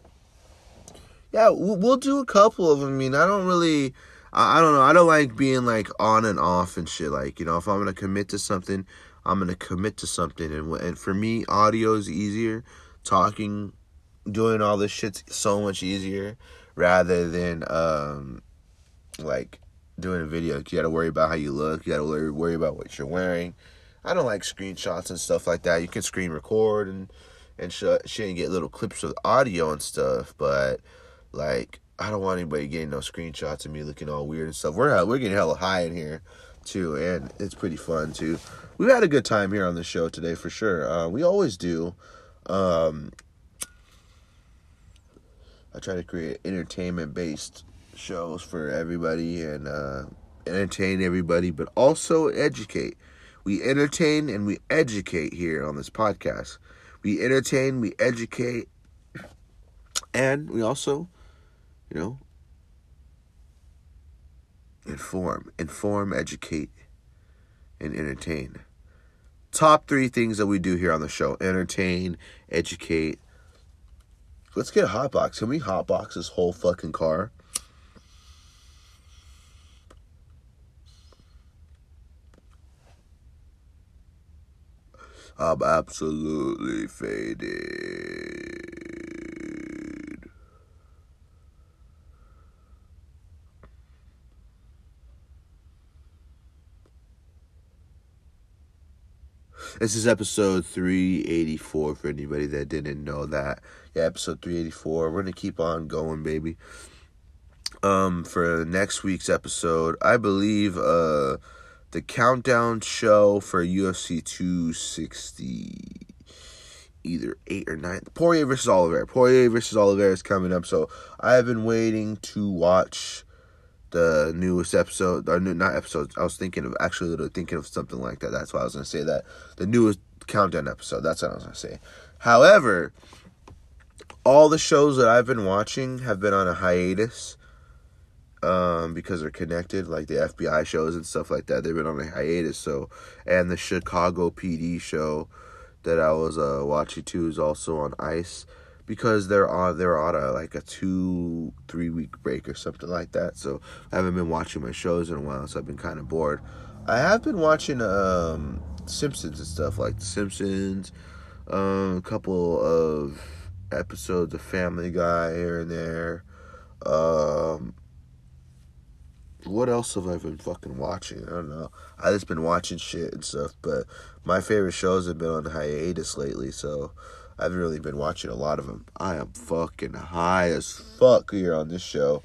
yeah, we'll, we'll do a couple of them. I mean, I don't really... I don't know. I don't like being, like, on and off and shit. Like, you know, if I'm going to commit to something, I'm going to commit to something. And and for me, audio is easier. Talking, doing all this shit's so much easier rather than, um, like, doing a video. You got to worry about how you look. You got to worry about what you're wearing. I don't like screenshots and stuff like that. You can screen record and, and shit and get little clips of audio and stuff. But, like... I don't want anybody getting no screenshots of me looking all weird and stuff. We're we're getting hella high in here, too, and it's pretty fun, too. We've had a good time here on the show today, for sure. Uh, we always do. Um, I try to create entertainment-based shows for everybody and uh, entertain everybody, but also educate. We entertain and we educate here on this podcast. We entertain, we educate, and we also... You know, inform, inform, educate, and entertain. Top three things that we do here on the show: entertain, educate. Let's get a hotbox. Can we hotbox this whole fucking car? I'm absolutely faded. This is episode three eighty-four for anybody that didn't know that. Yeah, episode three eighty-four. We're going to keep on going, baby. Um, for next week's episode, I believe uh, the countdown show for U F C two sixty, either eight or nine. Poirier versus Oliveira. Poirier versus Oliveira is coming up, so I have been waiting to watch... the newest episode, or new, not episodes, I was thinking of, actually thinking of something like that, that's why I was going to say that, the newest countdown episode, that's what I was going to say. However, all the shows that I've been watching have been on a hiatus, um, because they're connected, like the F B I shows and stuff like that, they've been on a hiatus, so, and the Chicago P D show that I was uh, watching too is also on ice, because they're on they're on a like a two three week break or something like that. So I haven't been watching my shows in a while, so I've been kind of bored. I have been watching um, Simpsons and stuff like The Simpsons, um, a couple of episodes of Family Guy here and there. Um, what else have I been fucking watching? I don't know. I just been watching shit and stuff, but my favorite shows have been on hiatus lately, so. I've really been watching a lot of them. I am fucking high as fuck here on this show.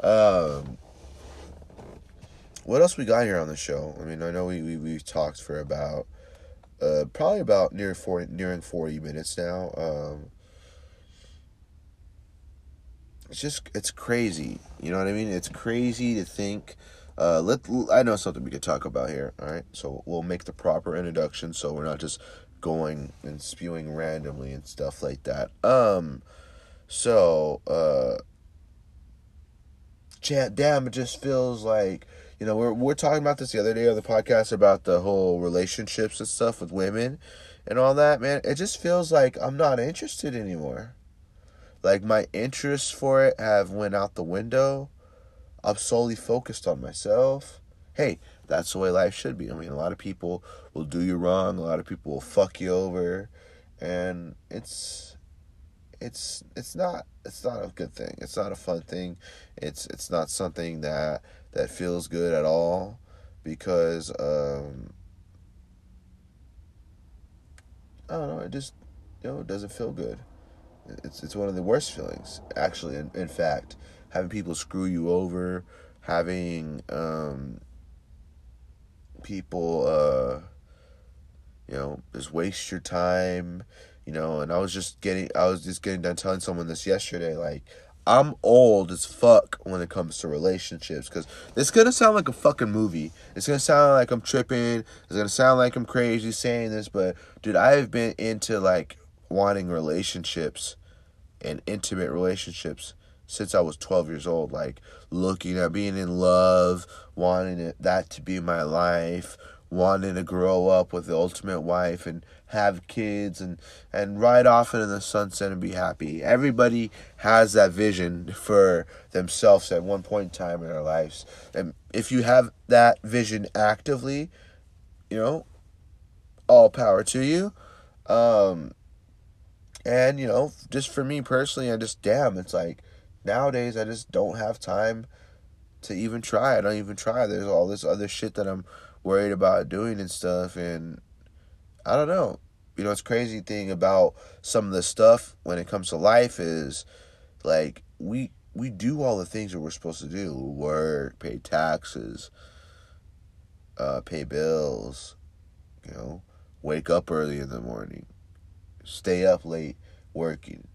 Um, what else we got here on the show? I mean, I know we we we've talked for about uh, probably about near forty, nearing forty minutes now. Um, it's just it's crazy. You know what I mean? It's crazy to think. Uh, let I know something we could talk about here. All right, so we'll make the proper introduction, so we're not just going and spewing randomly and stuff like that. Um, so, uh, damn, it just feels like, you know, we're we're talking about this the other day on the podcast about the whole relationships and stuff with women and all that, man. It just feels like I'm not interested anymore. Like, my interests for it have went out the window. I'm solely focused on myself. Hey, that's the way life should be. I mean, a lot of people will do you wrong. A lot of people will fuck you over. And it's... It's it's not it's not a good thing. It's not a fun thing. It's it's not something that that feels good at all, because um, I don't know. It just, you know, it doesn't feel good. It's it's one of the worst feelings, actually. In, in fact, having people screw you over, having um, people uh, you know, just waste your time. You know, and I was just getting, I was just getting done telling someone this yesterday, like, I'm old as fuck when it comes to relationships, because this is going to sound like a fucking movie. It's going to sound like I'm tripping. It's going to sound like I'm crazy saying this, but, dude, I have been into, like, wanting relationships and intimate relationships since I was twelve years old, like, looking at being in love, wanting it, that to be my life, wanting to grow up with the ultimate wife and have kids and, and ride off into the sunset and be happy. Everybody has that vision for themselves at one point in time in their lives. And if you have that vision actively, you know, all power to you. Um, and, you know, just for me personally, I just, damn, it's like nowadays I just don't have time to even try. I don't even try. There's all this other shit that I'm worried about doing and stuff, and I don't know. You know, it's crazy thing about some of the stuff when it comes to life is, like, we we do all the things that we're supposed to do. Work, pay taxes, uh, pay bills, you know, wake up early in the morning, stay up late working,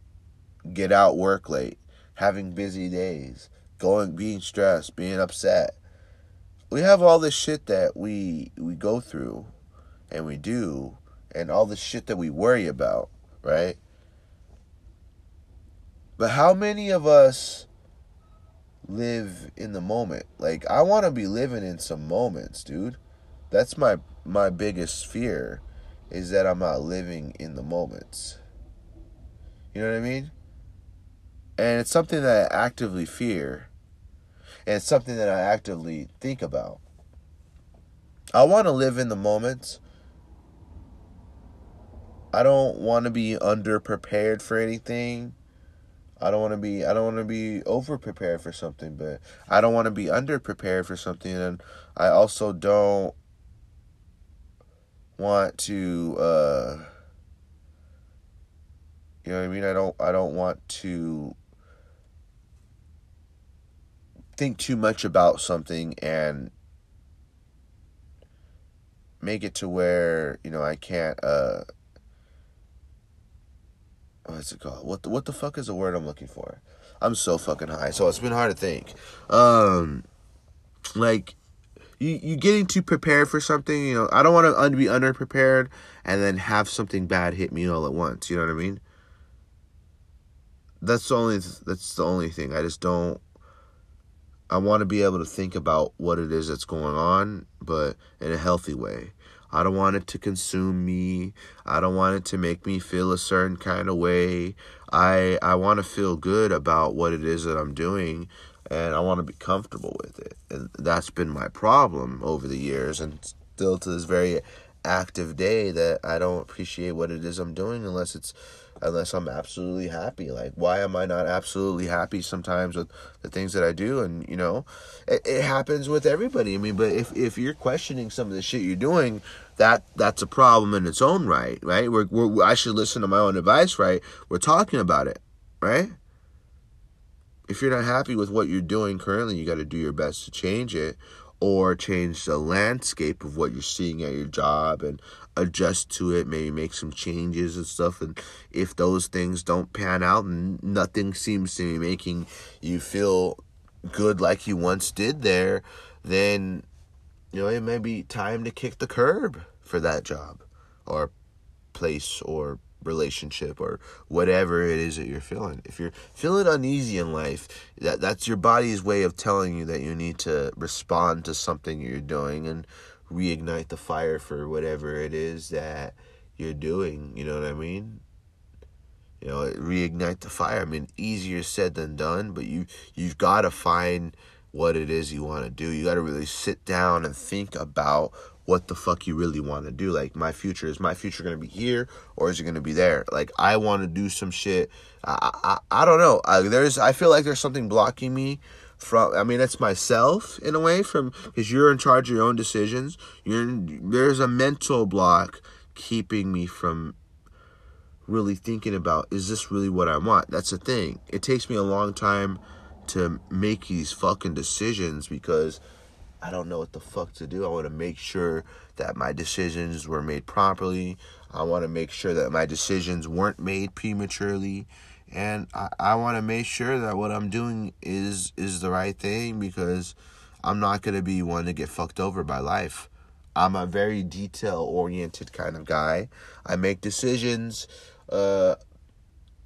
get out work late, having busy days, going, being stressed, being upset. We have all this shit that we we go through and we do, and all the shit that we worry about, right? But how many of us live in the moment? Like, I want to be living in some moments, dude. That's my my biggest fear, is that I'm not living in the moments. You know what I mean? And it's something that I actively fear. And it's something that I actively think about. I want to live in the moments. I don't want to be underprepared for anything. I don't want to be I don't want to be overprepared for something, but I don't want to be underprepared for something, and I also don't want to uh, you know what I mean? I don't I don't want to think too much about something and make it to where, you know, I can't, uh, what's it called? What the, what the fuck is the word I'm looking for? I'm so fucking high, so it's been hard to think. Um, like, you, you getting too prepared for something, you know, I don't want to un- be underprepared and then have something bad hit me all at once, you know what I mean? That's the only, that's the only thing. I just don't, I want to be able to think about what it is that's going on, but in a healthy way. I don't want it to consume me. I don't want it to make me feel a certain kind of way. I I want to feel good about what it is that I'm doing, and I want to be comfortable with it. And that's been my problem over the years, and still to this very active day, that I don't appreciate what it is I'm doing unless it's unless I'm absolutely happy. Like, why am I not absolutely happy sometimes with the things that I do? And, you know, it, it happens with everybody. I mean, but if, if you're questioning some of the shit you're doing, that that's a problem in its own right, right? We're, we're, I should listen to my own advice, right? We're talking about it, right? If you're not happy with what you're doing currently, you got to do your best to change it, or change the landscape of what you're seeing at your job and adjust to it, maybe make some changes and stuff. And if those things don't pan out and nothing seems to be making you feel good like you once did there, then, you know, it may be time to kick the curb for that job or place or relationship or whatever it is that you're feeling. If you're feeling uneasy in life, that that's your body's way of telling you that you need to respond to something you're doing and reignite the fire for whatever it is that you're doing. You know what I mean? You know, reignite the fire. I mean, easier said than done, but you, you've got to find what it is you want to do. You got to really sit down and think about what the fuck you really want to do. Like, my future, is my future going to be here or is it going to be there? Like, I want to do some shit. I I, I don't know. I, there's I feel like there's something blocking me from, I mean, it's myself in a way, from, because you're in charge of your own decisions. You're there's a mental block keeping me from really thinking about, is this really what I want? That's the thing. It takes me a long time to make these fucking decisions because I don't know what the fuck to do. I want to make sure that my decisions were made properly. I want to make sure that my decisions weren't made prematurely. And I, I want to make sure that what I'm doing is, is the right thing, because I'm not going to be one to get fucked over by life. I'm a very detail-oriented kind of guy. I make decisions uh,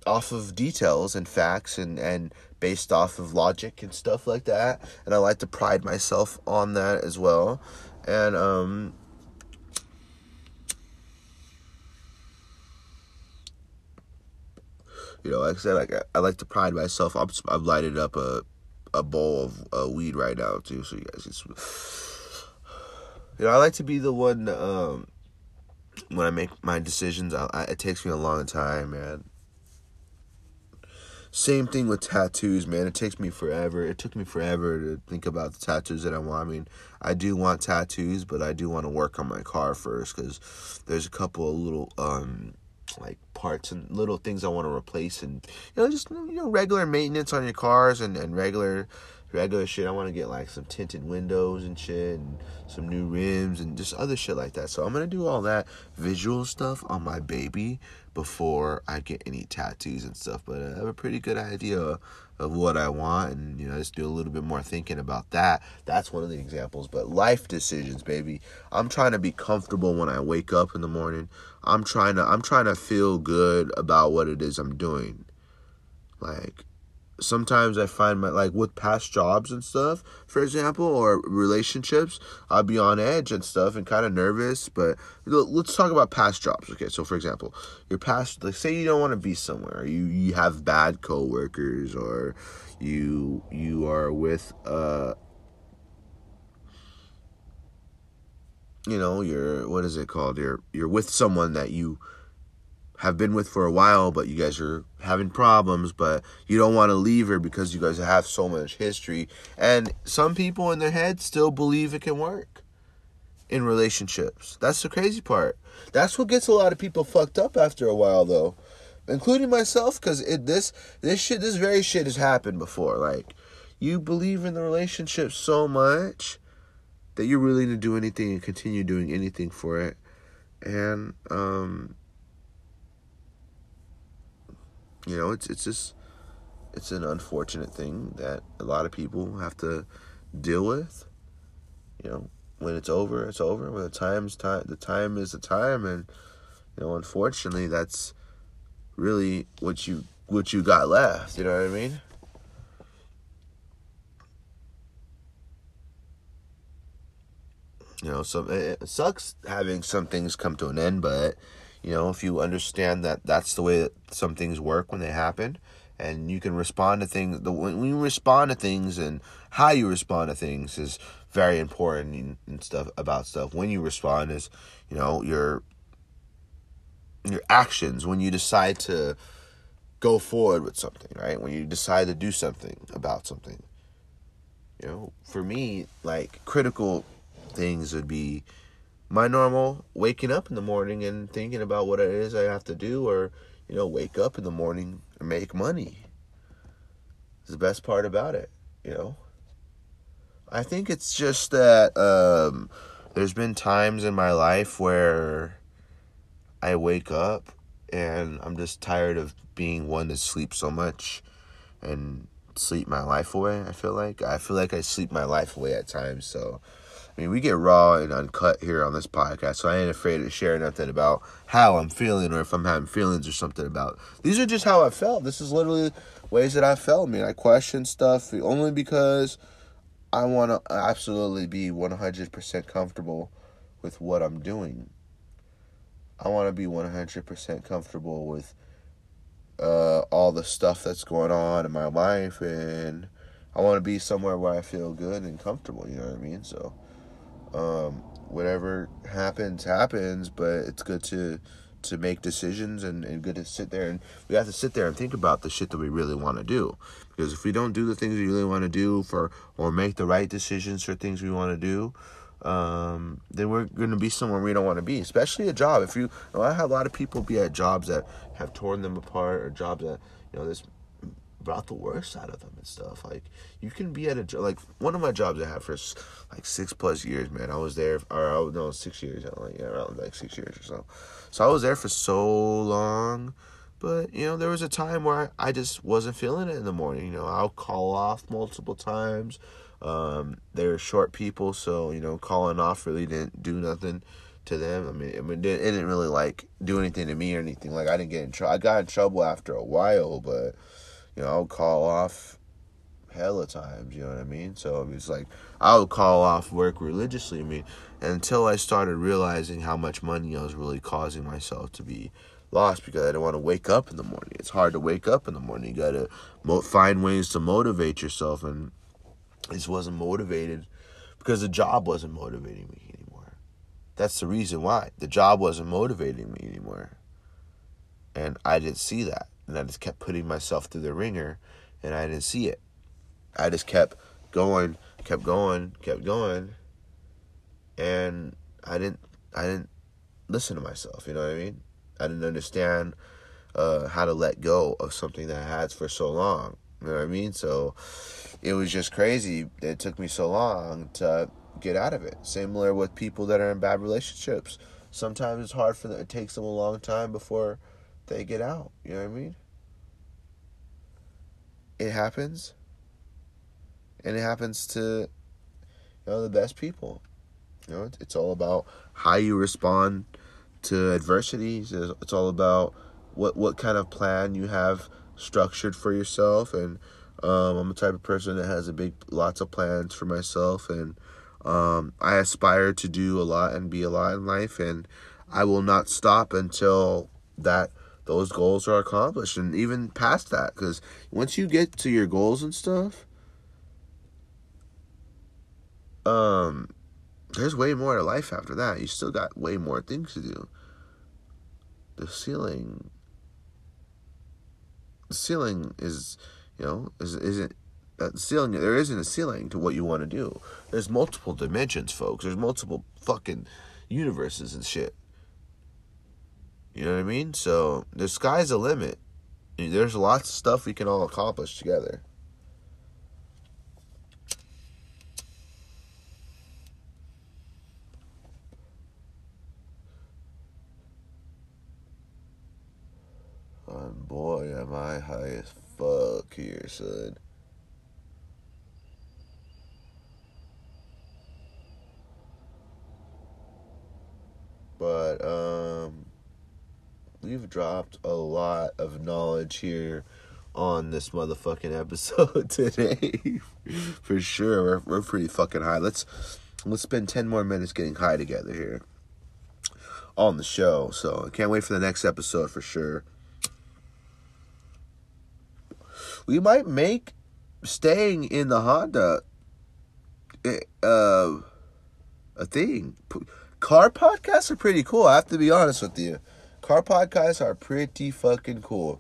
off of details and facts and, and based off of logic and stuff like that. And I like to pride myself on that as well. And um, you know, like I said, like I, I like to pride myself. I'm, I've lighted up a a bowl of uh, weed right now too, so you guys can sm- you know, I like to be the one. Um, when I make my decisions, I, I, it takes me a long time, man. Same thing with tattoos, man. It takes me forever. It took me forever to think about the tattoos that I want. I mean, I do want tattoos, but I do want to work on my car first, because there's a couple of little, um, like, parts and little things I want to replace. And, you know, just, you know, regular maintenance on your cars and, and regular regular shit. I want to get, like, some tinted windows and shit and some new rims and just other shit like that. So I'm going to do all that visual stuff on my baby before I get any tattoos and stuff, but I have a pretty good idea of what I want, and, you know, just do a little bit more thinking about that. That's one of the examples. But life decisions, baby. I'm trying to be comfortable when I wake up in the morning. I'm trying to I'm trying to feel good about what it is I'm doing. Like, sometimes I find my, like, with past jobs and stuff, for example, or relationships, I'll be on edge and stuff and kind of nervous. But let's talk about past jobs. Okay, so for example, your past, like, say you don't want to be somewhere, you, you have bad coworkers, or you you are with uh you know, you're, what is it called? You're you're with someone that you have been with for a while, but you guys are having problems, but you don't want to leave her because you guys have so much history. And some people in their head still believe it can work in relationships. That's the crazy part. That's what gets a lot of people fucked up after a while, though, including myself, because it this this shit this very shit has happened before. Like, you believe in the relationship so much that you're willing to do anything and continue doing anything for it. And um you know, it's it's just, it's an unfortunate thing that a lot of people have to deal with. You know, when it's over, it's over. When the time's time, the time is the time, and, you know, unfortunately, that's really what you what you got left. You know what I mean? You know, some it sucks having some things come to an end, but, you know, if you understand that that's the way that some things work when they happen, and you can respond to things, the when you respond to things and how you respond to things is very important and stuff about stuff. When you respond is, you know, your your actions, when you decide to go forward with something, right? When you decide to do something about something. You know, for me, like, critical things would be my normal waking up in the morning and thinking about what it is I have to do, or, you know, wake up in the morning and make money. It's the best part about it, you know. I think it's just that um, there's been times in my life where I wake up and I'm just tired of being one to sleep so much and sleep my life away, I feel like. I feel like I sleep my life away at times, so I mean, we get raw and uncut here on this podcast, so I ain't afraid to share nothing about how I'm feeling or if I'm having feelings or something about. These are just how I felt. This is literally ways that I felt. I mean, I question stuff only because I want to absolutely be one hundred percent comfortable with what I'm doing. I want to be one hundred percent comfortable with uh, all the stuff that's going on in my life, and I want to be somewhere where I feel good and comfortable, you know what I mean? So, um, whatever happens, happens, but it's good to to make decisions and, and good to sit there. And we have to sit there and think about the shit that we really want to do. Because if we don't do the things we really want to do for or make the right decisions for things we want to do, um, then we're going to be somewhere we don't want to be, especially a job. If you, you know, I have a lot of people be at jobs that have torn them apart or jobs that, you know, this brought the worst out of them and stuff. Like, you can be at a job, like, one of my jobs I had for, like, six plus years, man, I was there, or, no, six years, I don't know, yeah, around, like, six years or so, so I was there for so long, but, you know, there was a time where I, I just wasn't feeling it in the morning, you know, I'll call off multiple times, um, they were short people, so, you know, calling off really didn't do nothing to them. I mean, I mean, it didn't really, like, do anything to me or anything, like, I didn't get in trouble, I got in trouble after a while, but, you know, I'll call off hella times, you know what I mean? So it's like, I'll call off work religiously, I mean, until I started realizing how much money I was really causing myself to be lost because I didn't want to wake up in the morning. It's hard to wake up in the morning. You got to mo- find ways to motivate yourself, and I just wasn't motivated because the job wasn't motivating me anymore. That's the reason why. The job wasn't motivating me anymore, and I didn't see that. And I just kept putting myself through the ringer, and I didn't see it. I just kept going, kept going, kept going, and I didn't, I didn't listen to myself. You know what I mean? I didn't understand uh, how to let go of something that I had for so long. You know what I mean? So it was just crazy that it took me so long to get out of it. Similar with people that are in bad relationships. Sometimes it's hard for them. It takes them a long time before they get out. You know what I mean? It happens. And it happens to, you know, the best people. You know, it's all about how you respond to adversities. It's all about what, what kind of plan you have structured for yourself. And um, I'm the type of person that has a big, lots of plans for myself. And um, I aspire to do a lot and be a lot in life. And I will not stop until that those goals are accomplished, and even past that, because once you get to your goals and stuff, um, there's way more to life after that. You still got way more things to do. The ceiling, the ceiling is, you know, is isn't uh, the ceiling. There isn't a ceiling to what you want to do. There's multiple dimensions, folks. There's multiple fucking universes and shit. You know what I mean? So the sky's the limit. There's lots of stuff we can all accomplish together. And boy, am I high as fuck here, son. But, um... we've dropped a lot of knowledge here on this motherfucking episode today. For sure. We're, we're pretty fucking high. Let's let's spend ten more minutes getting high together here on the show. So I can't wait for the next episode for sure. We might make staying in the Honda uh, a thing. Car podcasts are pretty cool. I have to be honest with you. Car podcasts are pretty fucking cool.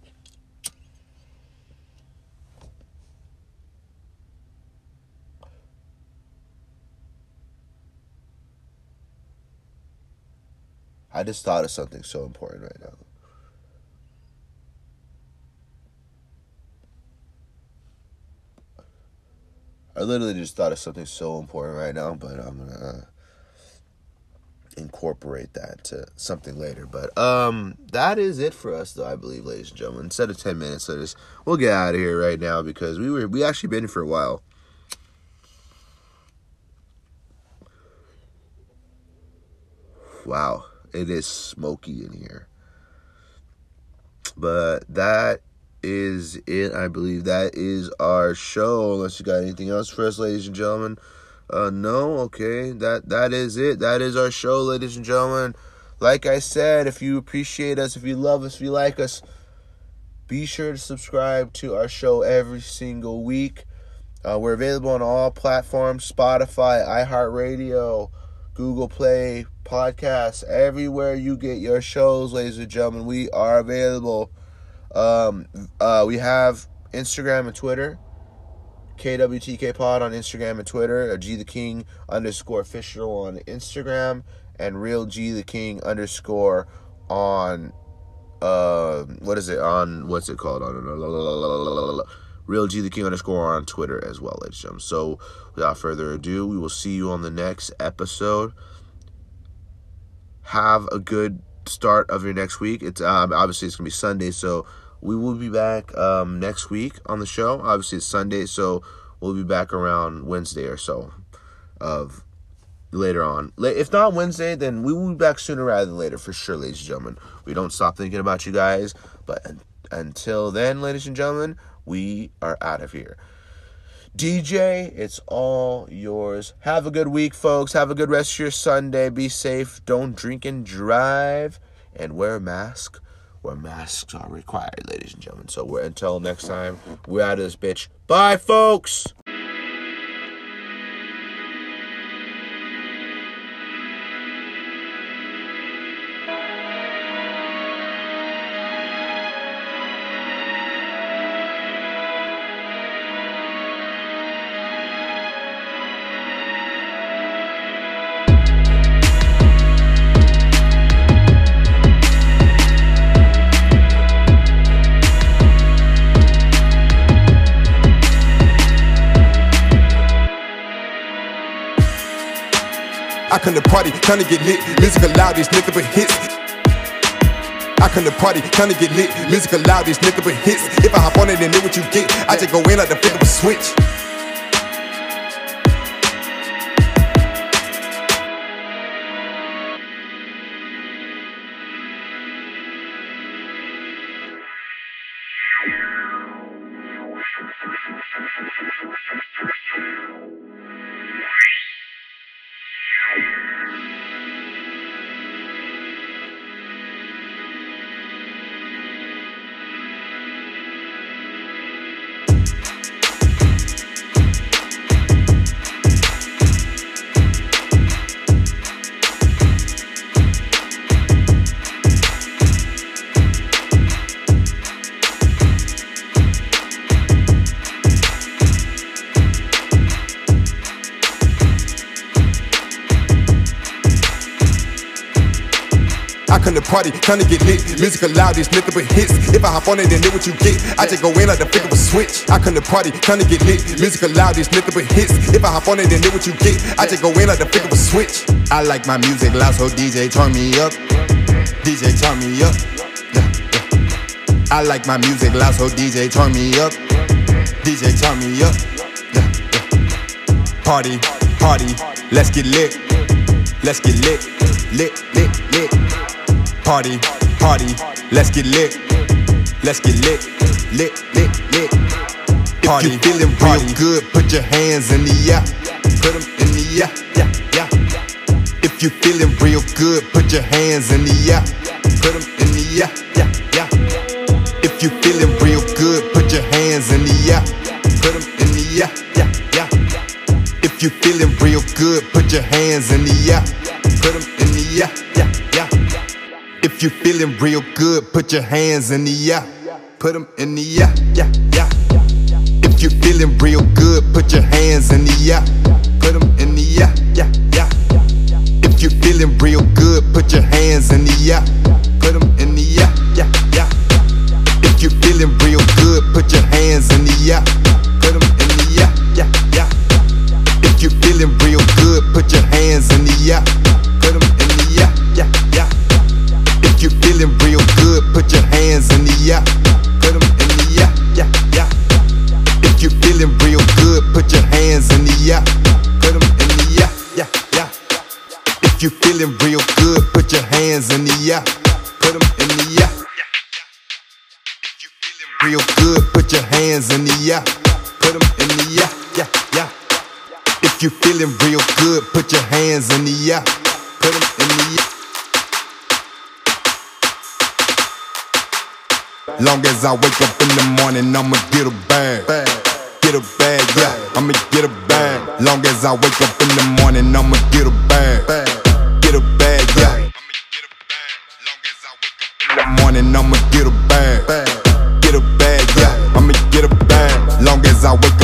I just thought of something so important right now. I literally just thought of something so important right now, but I'm gonna... Uh, incorporate that to something later, but um that is it for us though, I believe, ladies and gentlemen. Instead of ten minutes, so just we'll get out of here right now because we were we actually been here for a while. wow, it is smoky in here. But that is it. I believe that is our show. Unless you got anything else for us, ladies and gentlemen. Uh, no? Okay. That that is it. That is our show, ladies and gentlemen. Like I said, if you appreciate us, if you love us, if you like us, be sure to subscribe to our show every single week. Uh, we're available on all platforms, Spotify, iHeartRadio, Google Play, podcasts, everywhere you get your shows, ladies and gentlemen, we are available. Um, uh, we have Instagram and Twitter, K W T K Pod on Instagram and Twitter, G the King underscore official on Instagram, and Real G the King underscore on, uh, what is it, on, what's it called, on, Real G the King underscore on Twitter as well, ladies and gentlemen. So without further ado, we will see you on the next episode. Have a good start of your next week. It's um, obviously it's gonna be Sunday, so we will be back um, next week on the show. Obviously it's Sunday, so we'll be back around Wednesday or so of later on. If not Wednesday, then we will be back sooner rather than later for sure, ladies and gentlemen. We don't stop thinking about you guys, but until then, ladies and gentlemen, we are out of here. D J, it's all yours. Have a good week, folks. Have a good rest of your Sunday. Be safe. Don't drink and drive. And wear a mask where masks are required, ladies and gentlemen. So we're, until next time, we're out of this bitch. Bye, folks. I come to party, time to get lit, music loud, it's nothing but hits. I come to party, time to get lit, music loud, it's nothing but hits. If I hop on it, then know what you get, I just go in like the flip of a switch. Party, tryna get lit, music loud, it's nothing but hits. If I hop on it, then know what you get, I just go in like the flick of a switch. I come to party, tryna get lit, music loud, it's nothing but hits. If I hop on it, then know what you get, I just go in like the flick of a switch. I like my music loud, so D J turn me up, D J turn me up, yeah, yeah. I like my music loud, so D J turn me up, D J turn me up, yeah, yeah. Party, party, let's get lit, let's get lit, lit, lit, lit. Party, party, let's get lit, let's get lit, lit, lit, lit. Party, if you feeling real good, put your hands in the air, put them in the air, yeah, yeah. If you feeling real good, put your hands in the air, put them in the air, yeah, yeah. If you feeling real good, put your hands in the air, put them in the air, yeah, yeah. If you feeling real good, put your hands in the air, put them in the air, yeah, yeah. If you feeling real good, put your hands in the air, put them in the air, yeah, yeah. If you feeling real good, put your hands in the air, put them in the air, yeah, yeah. If you feeling real good, put your hands in the air, put them in the air, yeah, yeah. If you feeling real good, put your hands in the air, put them in the air, yeah, yeah. If you feeling real good, put your hands in the air, put them in the air, yeah, yeah. If you feeling real good, put your hands in the air, put them in the air, yeah, yeah. If you feeling real good, put your hands in the air, put them in the air, yeah, yeah. If you feeling real good, put real good, put your hands in the air, put them in the air, yeah, yeah. If you feeling real good, put your hands in the air, put them in the air. Long as I wake up in the morning, I'ma get a bag. Get a bag, yeah, I'ma get a bag. Long as I wake up in the morning, I'ma get a bag. Get a bag, yeah. Long as I wake up in the morning, I'ma get a bag. Get a bag, yeah, I'ma get a bag. Long as I wake